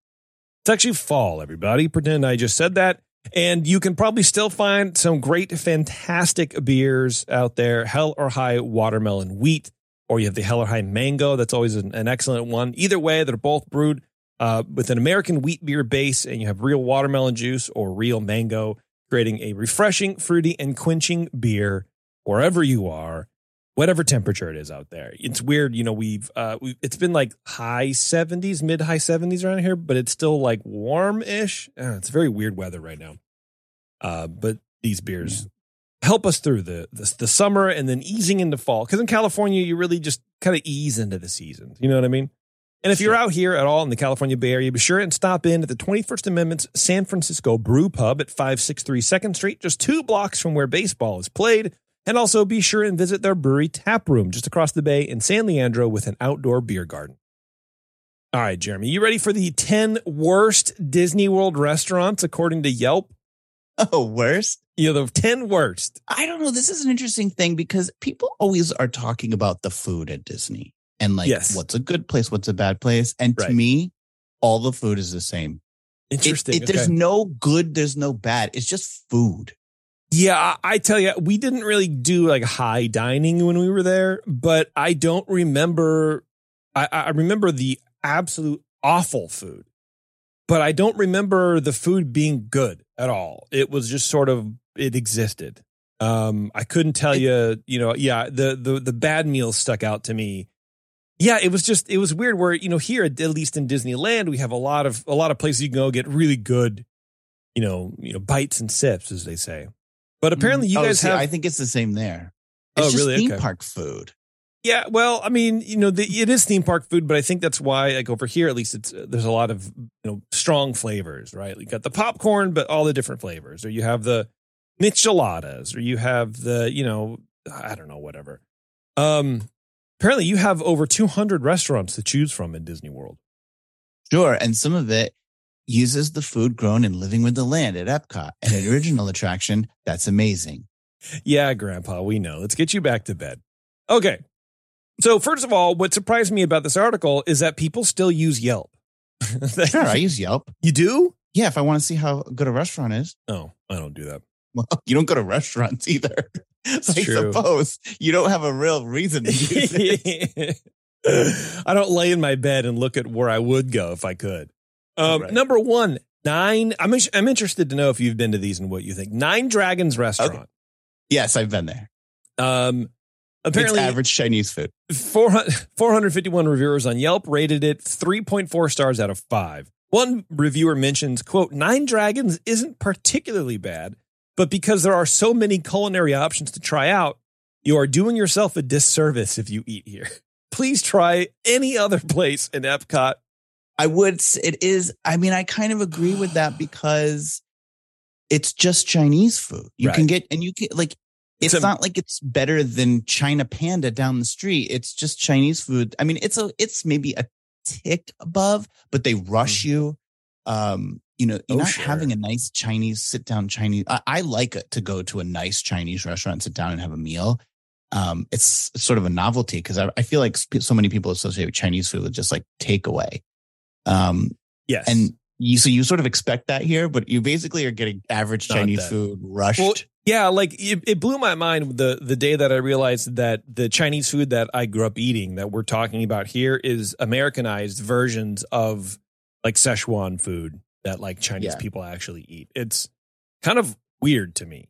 It's actually fall, everybody. Pretend I just said that. And you can probably still find some great, fantastic beers out there. Hell or High Watermelon Wheat, or you have the Hell or High Mango. That's always an excellent one. Either way, they're both brewed with an American wheat beer base, and you have real watermelon juice or real mango, creating a refreshing, fruity, and quenching beer wherever you are, whatever temperature it is out there. It's weird. You know, it's been like high 70s, mid-high 70s around here, but it's still like warm-ish. It's very weird weather right now. But these beers help us through the summer and then easing into fall. Because in California, you really just kind of ease into the seasons. You know what I mean? And if you're out here at all in the California Bay Area, be sure and stop in at the 21st Amendment's San Francisco Brew Pub at 563 2nd Street, just 2 blocks from where baseball is played. And also be sure and visit their brewery tap room just across the bay in San Leandro with an outdoor beer garden. All right, Jeremy, you ready for the 10 worst Disney World restaurants according to Yelp? Oh, worst? Yeah, the 10 worst. I don't know. This is an interesting thing because people always are talking about the food at Disney and what's a good place, what's a bad place. And to me, all the food is the same. Interesting. There's no good. There's no bad. It's just food. Yeah, I tell you, we didn't really do like high dining when we were there, but I don't remember. I remember the absolute awful food, but I don't remember the food being good at all. It was just sort of, it existed. I couldn't tell you, the bad meals stuck out to me. Yeah, it was weird where, here, at least in Disneyland, we have a lot of places you can go get really good, bites and sips, as they say. But apparently you guys have... I think it's the same there. It's just really? Theme park food. Yeah, well, I mean, it is theme park food, but I think that's why, like over here, at least, there's a lot of strong flavors, right? You got the popcorn, but all the different flavors. Or you have the micheladas, or you have the, I don't know, whatever. Apparently you have over 200 restaurants to choose from in Disney World. Sure, and some of it uses the food grown in Living with the Land at Epcot, an original attraction that's amazing. Yeah, Grandpa, we know. Let's get you back to bed. Okay. So first of all, what surprised me about this article is that people still use Yelp. Sure, I use Yelp. You do? Yeah, if I want to see how good a restaurant is. Oh, I don't do that. Well, you don't go to restaurants either. So I suppose you don't have a real reason to use it. I don't lay in my bed and look at where I would go if I could. Number 1, 9. I'm interested to know if you've been to these and what you think. 9 Dragons Restaurant. Okay. Yes, I've been there. Apparently, it's average Chinese food. 451 reviewers on Yelp rated it 3.4 stars out of 5. One reviewer mentions, quote, 9 Dragons isn't particularly bad, but because there are so many culinary options to try out, you are doing yourself a disservice if you eat here. Please try any other place in Epcot. I kind of agree with that because it's just Chinese food. It's not like it's better than China Panda down the street. It's just Chinese food. I mean, it's maybe a tick above, but they rush you. Having a nice Chinese sit down Chinese. I like to go to a nice Chinese restaurant, sit down and have a meal. It's sort of a novelty because I feel like so many people associate with Chinese food with just like takeaway. Yes. And you sort of expect that here, but you basically are getting average Chinese food rushed. Well, yeah. Like it blew my mind the day that I realized that the Chinese food that I grew up eating that we're talking about here is Americanized versions of like Szechuan food that like Chinese people actually eat. It's kind of weird to me.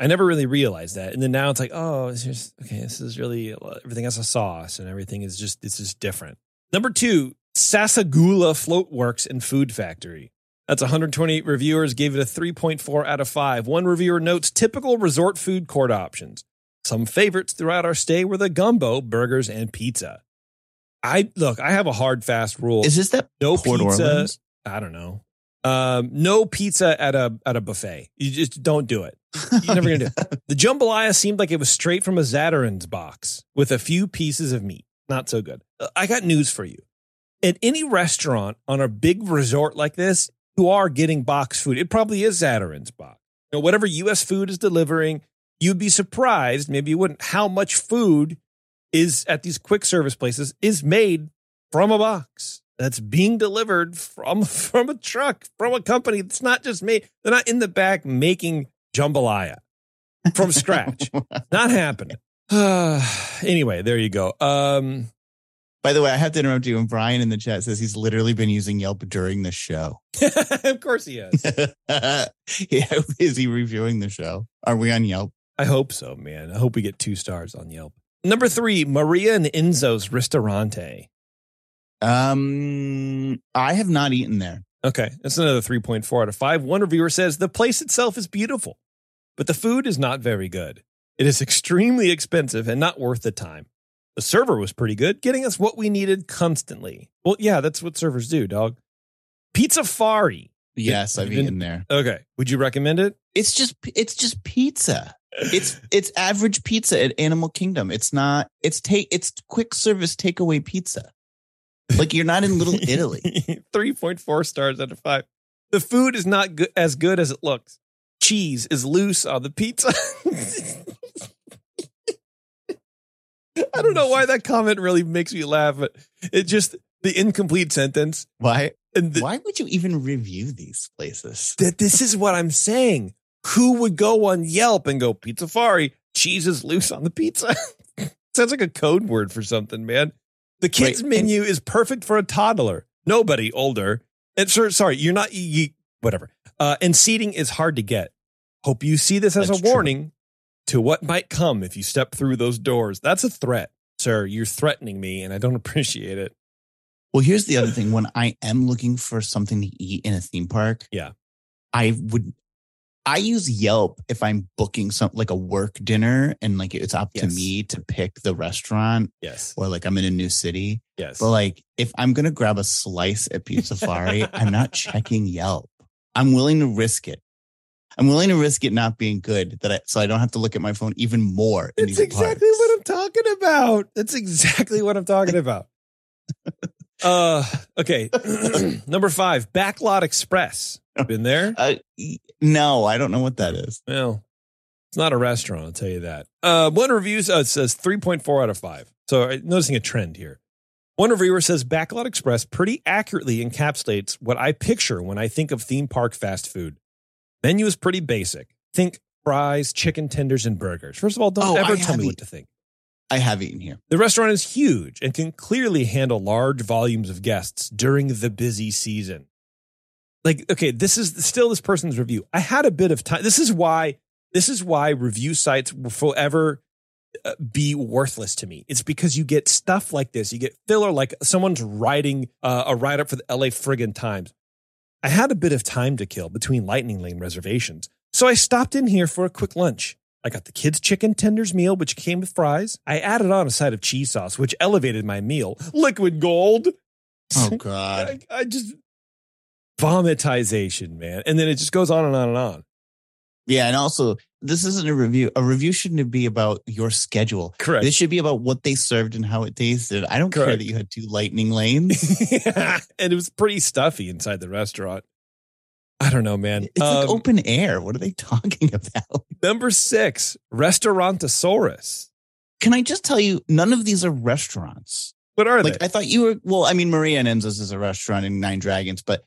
I never really realized that. And then now it's like, oh, it's just, okay, this is really, everything has a sauce and everything is just, it's just different. Number 2. Sasagula Float Works and Food Factory. That's 128 reviewers gave it a 3.4 out of 5. One reviewer notes typical resort food court options. Some favorites throughout our stay were the gumbo, burgers, and pizza. I have a hard fast rule. Is this that no Port pizza? Orleans? I don't know. No pizza at a buffet. You just don't do it. You're never going to do it. The jambalaya seemed like it was straight from a Zatarain's box with a few pieces of meat. Not so good. I got news for you. At any restaurant on a big resort like this, you are getting box food. It probably is Zatarain's box. You know, whatever U.S. food is delivering, you'd be surprised, maybe you wouldn't, how much food is at these quick service places is made from a box. That's being delivered from a truck, from a company. It's not just made. They're not in the back making jambalaya from scratch. Not happening. Anyway, there you go. By the way, I have to interrupt you. And Brian in the chat says he's literally been using Yelp during the show. Of course he has. Is he reviewing the show? Are we on Yelp? I hope so, man. I hope we get 2 stars on Yelp. Number 3, Maria and Enzo's Ristorante. I have not eaten there. Okay. That's another 3.4 out of 5. One reviewer says the place itself is beautiful, but the food is not very good. It is extremely expensive and not worth the time. The server was pretty good, getting us what we needed constantly. Well, yeah, that's what servers do, dog. Pizzafari. Yes, I've eaten there. Okay. Would you recommend it? It's just pizza. It's average pizza at Animal Kingdom. It's quick service takeaway pizza. Like, you're not in Little Italy. 3.4 stars out of 5. The food is not as good as it looks. Cheese is loose on the pizza. I don't know why that comment really makes me laugh, but it just the incomplete sentence. Why? And why would you even review these places? This is what I'm saying. Who would go on Yelp and go, Pizzafari, cheese is loose on the pizza? Sounds like a code word for something, man. The kids' menu is perfect for a toddler. Nobody older. And sorry, you're not. Whatever. And seating is hard to get. Hope you see this as a warning to what might come if you step through those doors. That's a threat, sir. You're threatening me, and I don't appreciate it. Well, here's the other thing. When I am looking for something to eat in a theme park, yeah, I use Yelp if I'm booking something like a work dinner and like it's up to me to pick the restaurant. Yes. Or like I'm in a new city. Yes. But like if I'm going to grab a slice at Pizzafari, I'm not checking Yelp. I'm willing to risk it. I'm willing to risk it not being good so I don't have to look at my phone even more. That's exactly what I'm talking about. That's exactly what I'm talking about. Okay. Number 5, Backlot Express. Been there? No, I don't know what that is. Well, it's not a restaurant, I'll tell you that. One review says 3.4 out of 5. So I'm noticing a trend here. One reviewer says Backlot Express pretty accurately encapsulates what I picture when I think of theme park fast food. Menu is pretty basic. Think fries, chicken tenders, and burgers. First of all, don't ever tell me what to think. I have eaten here. The restaurant is huge and can clearly handle large volumes of guests during the busy season. Like, okay, this is still this person's review. I had a bit of time. This is why review sites will forever be worthless to me. It's because you get stuff like this. You get filler, like someone's writing a write-up for the LA friggin' Times. I had a bit of time to kill between Lightning Lane reservations, so I stopped in here for a quick lunch. I got the kids' chicken tenders meal, which came with fries. I added on a side of cheese sauce, which elevated my meal. Liquid gold. Oh, God. I just... Vomitization, man. And then it just goes on and on and on. Yeah. And also, this isn't a review. A review shouldn't be about your schedule. Correct. This should be about what they served and how it tasted. I don't care that you had 2 Lightning Lanes. Yeah. And it was pretty stuffy inside the restaurant. I don't know, man. It's like open air. What are they talking about? Number 6, Restaurantosaurus. Can I just tell you, none of these are restaurants. What are they? Like, I thought you were, well, I mean, Maria and Enzo's is a restaurant in Nine Dragons, but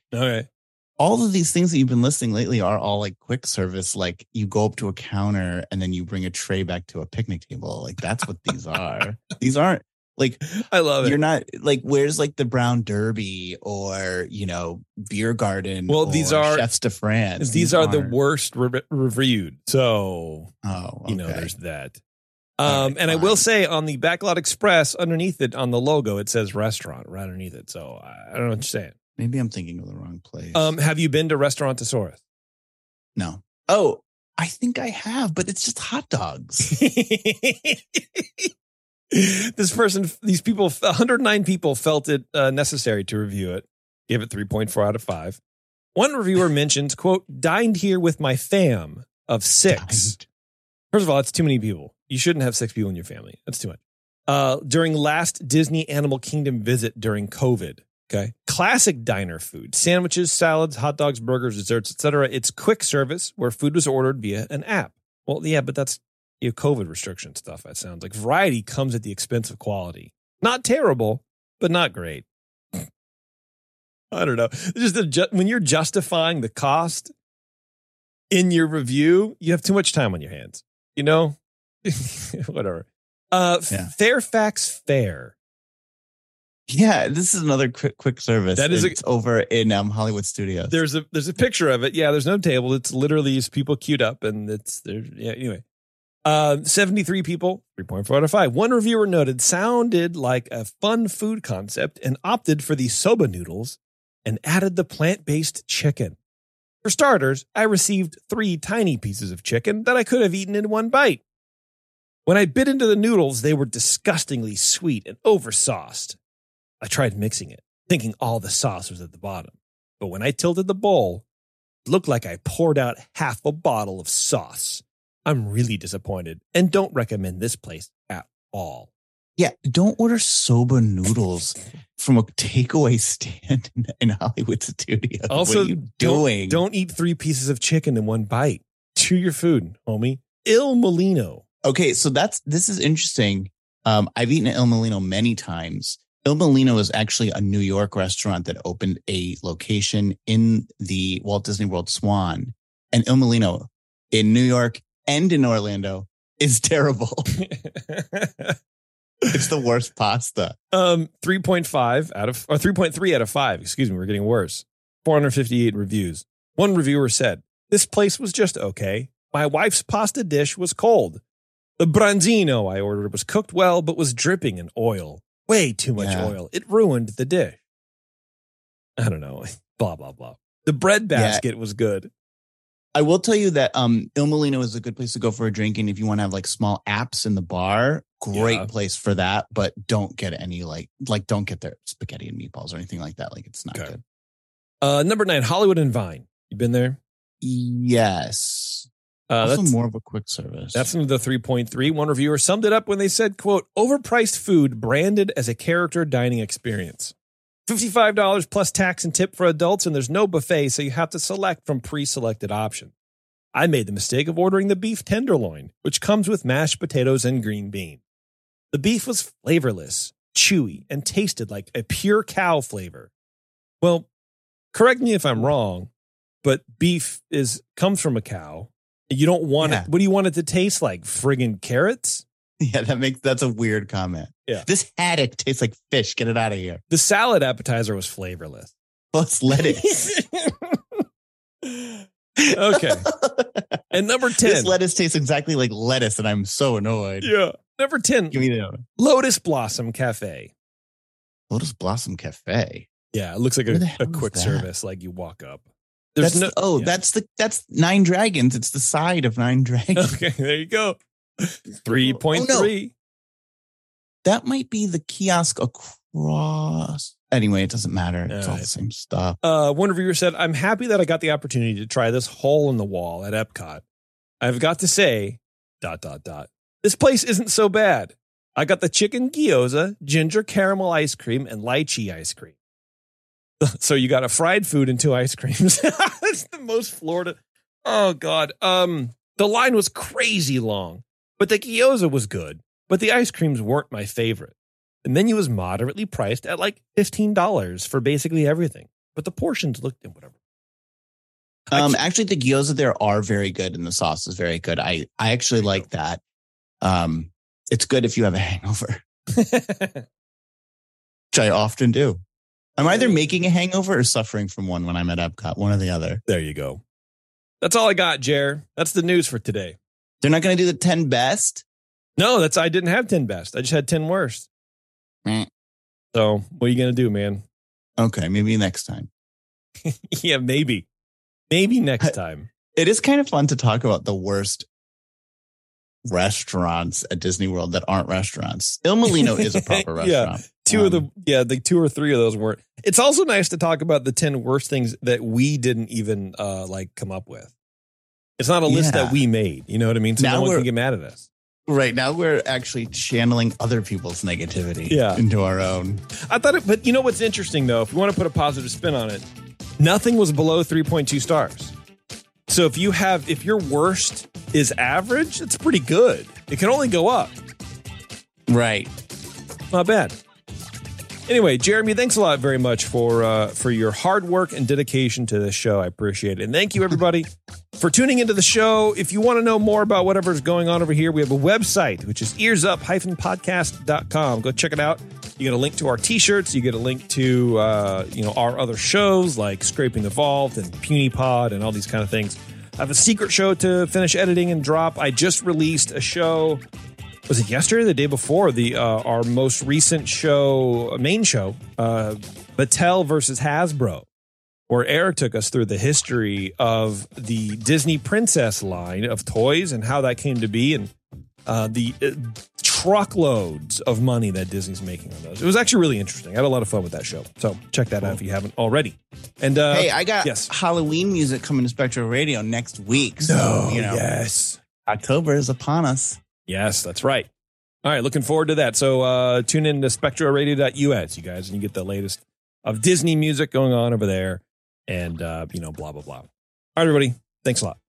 all of these things that you've been listing lately are all like quick service. Like you go up to a counter and then you bring a tray back to a picnic table. Like that's what these are. These aren't like, I love it. You're not like, where's like the Brown Derby or, you know, Beer Garden? Well, these are Chefs de France. These are the worst reviewed. So, you know, there's that. And I will say on the Backlot Express, underneath it on the logo, it says restaurant right underneath it. So I don't know what you're saying. Maybe I'm thinking of the wrong place. Have you been to Restaurantosaurus? No. Oh, I think I have, but it's just hot dogs. These people, 109 people felt it necessary to review it. Gave it 3.4 out of 5. One reviewer mentions, quote, dined here with my fam of 6. Dined. First of all, that's too many people. You shouldn't have 6 people in your family. That's too much. During last Disney Animal Kingdom visit during COVID. Okay. Classic diner food, sandwiches, salads, hot dogs, burgers, desserts, etc. It's quick service where food was ordered via an app. Well, yeah, but that's COVID restriction stuff. That sounds like variety comes at the expense of quality. Not terrible, but not great. I don't know. Just when you're justifying the cost in your review, you have too much time on your hands. You know, whatever. Yeah. Fairfax Fair. Yeah, this is another quick service. That is over in Hollywood Studios. There's a picture of it. Yeah, there's no table. It's literally just people queued up, and it's there. Yeah. Anyway, 73 people, 3.4 out of 5. One reviewer noted sounded like a fun food concept and opted for the soba noodles and added the plant-based chicken. For starters, I received 3 tiny pieces of chicken that I could have eaten in one bite. When I bit into the noodles, they were disgustingly sweet and oversauced. I tried mixing it, thinking all the sauce was at the bottom. But when I tilted the bowl, it looked like I poured out half a bottle of sauce. I'm really disappointed and don't recommend this place at all. Yeah, don't order soba noodles from a takeaway stand in Hollywood Studios. Also, what are you doing? Don't eat 3 pieces of chicken in one bite. Chew your food, homie. Il Molino. Okay, so this is interesting. I've eaten at Il Molino many times. Il Molino is actually a New York restaurant that opened a location in the Walt Disney World Swan. And Il Molino in New York and in Orlando is terrible. It's the worst pasta. 3.3 out of 5. Excuse me, we're getting worse. 458 reviews. One reviewer said, this place was just okay. My wife's pasta dish was cold. The branzino I ordered was cooked well, but was dripping in oil. Way too much oil. It ruined the dish. I don't know. Blah, blah, blah. The bread basket was good. I will tell you that Il Molino is a good place to go for a drink. And if you want to have like small apps in the bar, great place for that. But don't get any don't get their spaghetti and meatballs or anything like that. Like it's not good. Number 9, Hollywood and Vine. You been there? Yes. That's more of a quick service. That's another 3.3. One reviewer summed it up when they said, quote, overpriced food branded as a character dining experience. $55 plus tax and tip for adults, and there's no buffet, so you have to select from pre-selected options. I made the mistake of ordering the beef tenderloin, which comes with mashed potatoes and green bean. The beef was flavorless, chewy, and tasted like a pure cow flavor. Well, correct me if I'm wrong, but beef comes from a cow. You don't want it. What do you want it to taste like? Friggin' carrots? Yeah, that's a weird comment. Yeah. This haddock tastes like fish. Get it out of here. The salad appetizer was flavorless. Plus lettuce. Okay. And number 10. This lettuce tastes exactly like lettuce, and I'm so annoyed. Yeah. Number 10. Give me the other. Lotus Blossom Cafe. Lotus Blossom Cafe? Yeah, it looks like a quick service. Like you walk up. That's Nine Dragons. It's the side of Nine Dragons. Okay, there you go. 3.3. Oh, no. That might be the kiosk across. Anyway, it doesn't matter. It's all the same stuff. One reviewer said, I'm happy that I got the opportunity to try this hole in the wall at Epcot. I've got to say, ... This place isn't so bad. I got the chicken gyoza, ginger caramel ice cream, and lychee ice cream. So you got a fried food and 2 ice creams. That's the most Florida. Oh, God. The line was crazy long, but the gyoza was good. But the ice creams weren't my favorite. The menu was moderately priced at like $15 for basically everything. But the portions looked and whatever. Actually, the gyoza there are very good and the sauce is very good. I actually like that. It's good if you have a hangover, which I often do. I'm either making a hangover or suffering from one when I'm at Epcot, one or the other. There you go. That's all I got, Jer. That's the news for today. They're not going to do the 10 best? No, I didn't have 10 best. I just had 10 worst. So what are you going to do, man? Okay, maybe next time. Yeah, maybe. Maybe next time. It is kind of fun to talk about the worst restaurants at Disney World that aren't restaurants. Il Molino is a proper restaurant. The two or three of those weren't. It's also nice to talk about the 10 worst things that we didn't even come up with. It's not a list that we made. You know what I mean? So no one can get mad at us. Right now, we're actually channeling other people's negativity into our own. But you know what's interesting, though? If you want to put a positive spin on it, nothing was below 3.2 stars. So if your worst is average, it's pretty good. It can only go up. Right. Not bad. Anyway, Jeremy, thanks a lot very much for your hard work and dedication to this show. I appreciate it. And thank you, everybody, for tuning into the show. If you want to know more about whatever's going on over here, we have a website, which is earsup-podcast.com. Go check it out. You get a link to our T-shirts. You get a link to our other shows like Scraping Evolved and PewniePod and all these kind of things. I have a secret show to finish editing and drop. I just released a show. Was it yesterday or the day before? Our most recent show, main show, Mattel versus Hasbro, where Eric took us through the history of the Disney Princess line of toys and how that came to be and the truckloads of money that Disney's making on those. It was actually really interesting. I had a lot of fun with that show. So check that out if you haven't already. And hey, I got Halloween music coming to Spectra Radio next week. Yes. October is upon us. Yes, that's right. All right, looking forward to that. So tune in to spectraradio.us, you guys, and you get the latest of Disney music going on over there and, blah, blah, blah. All right, everybody. Thanks a lot.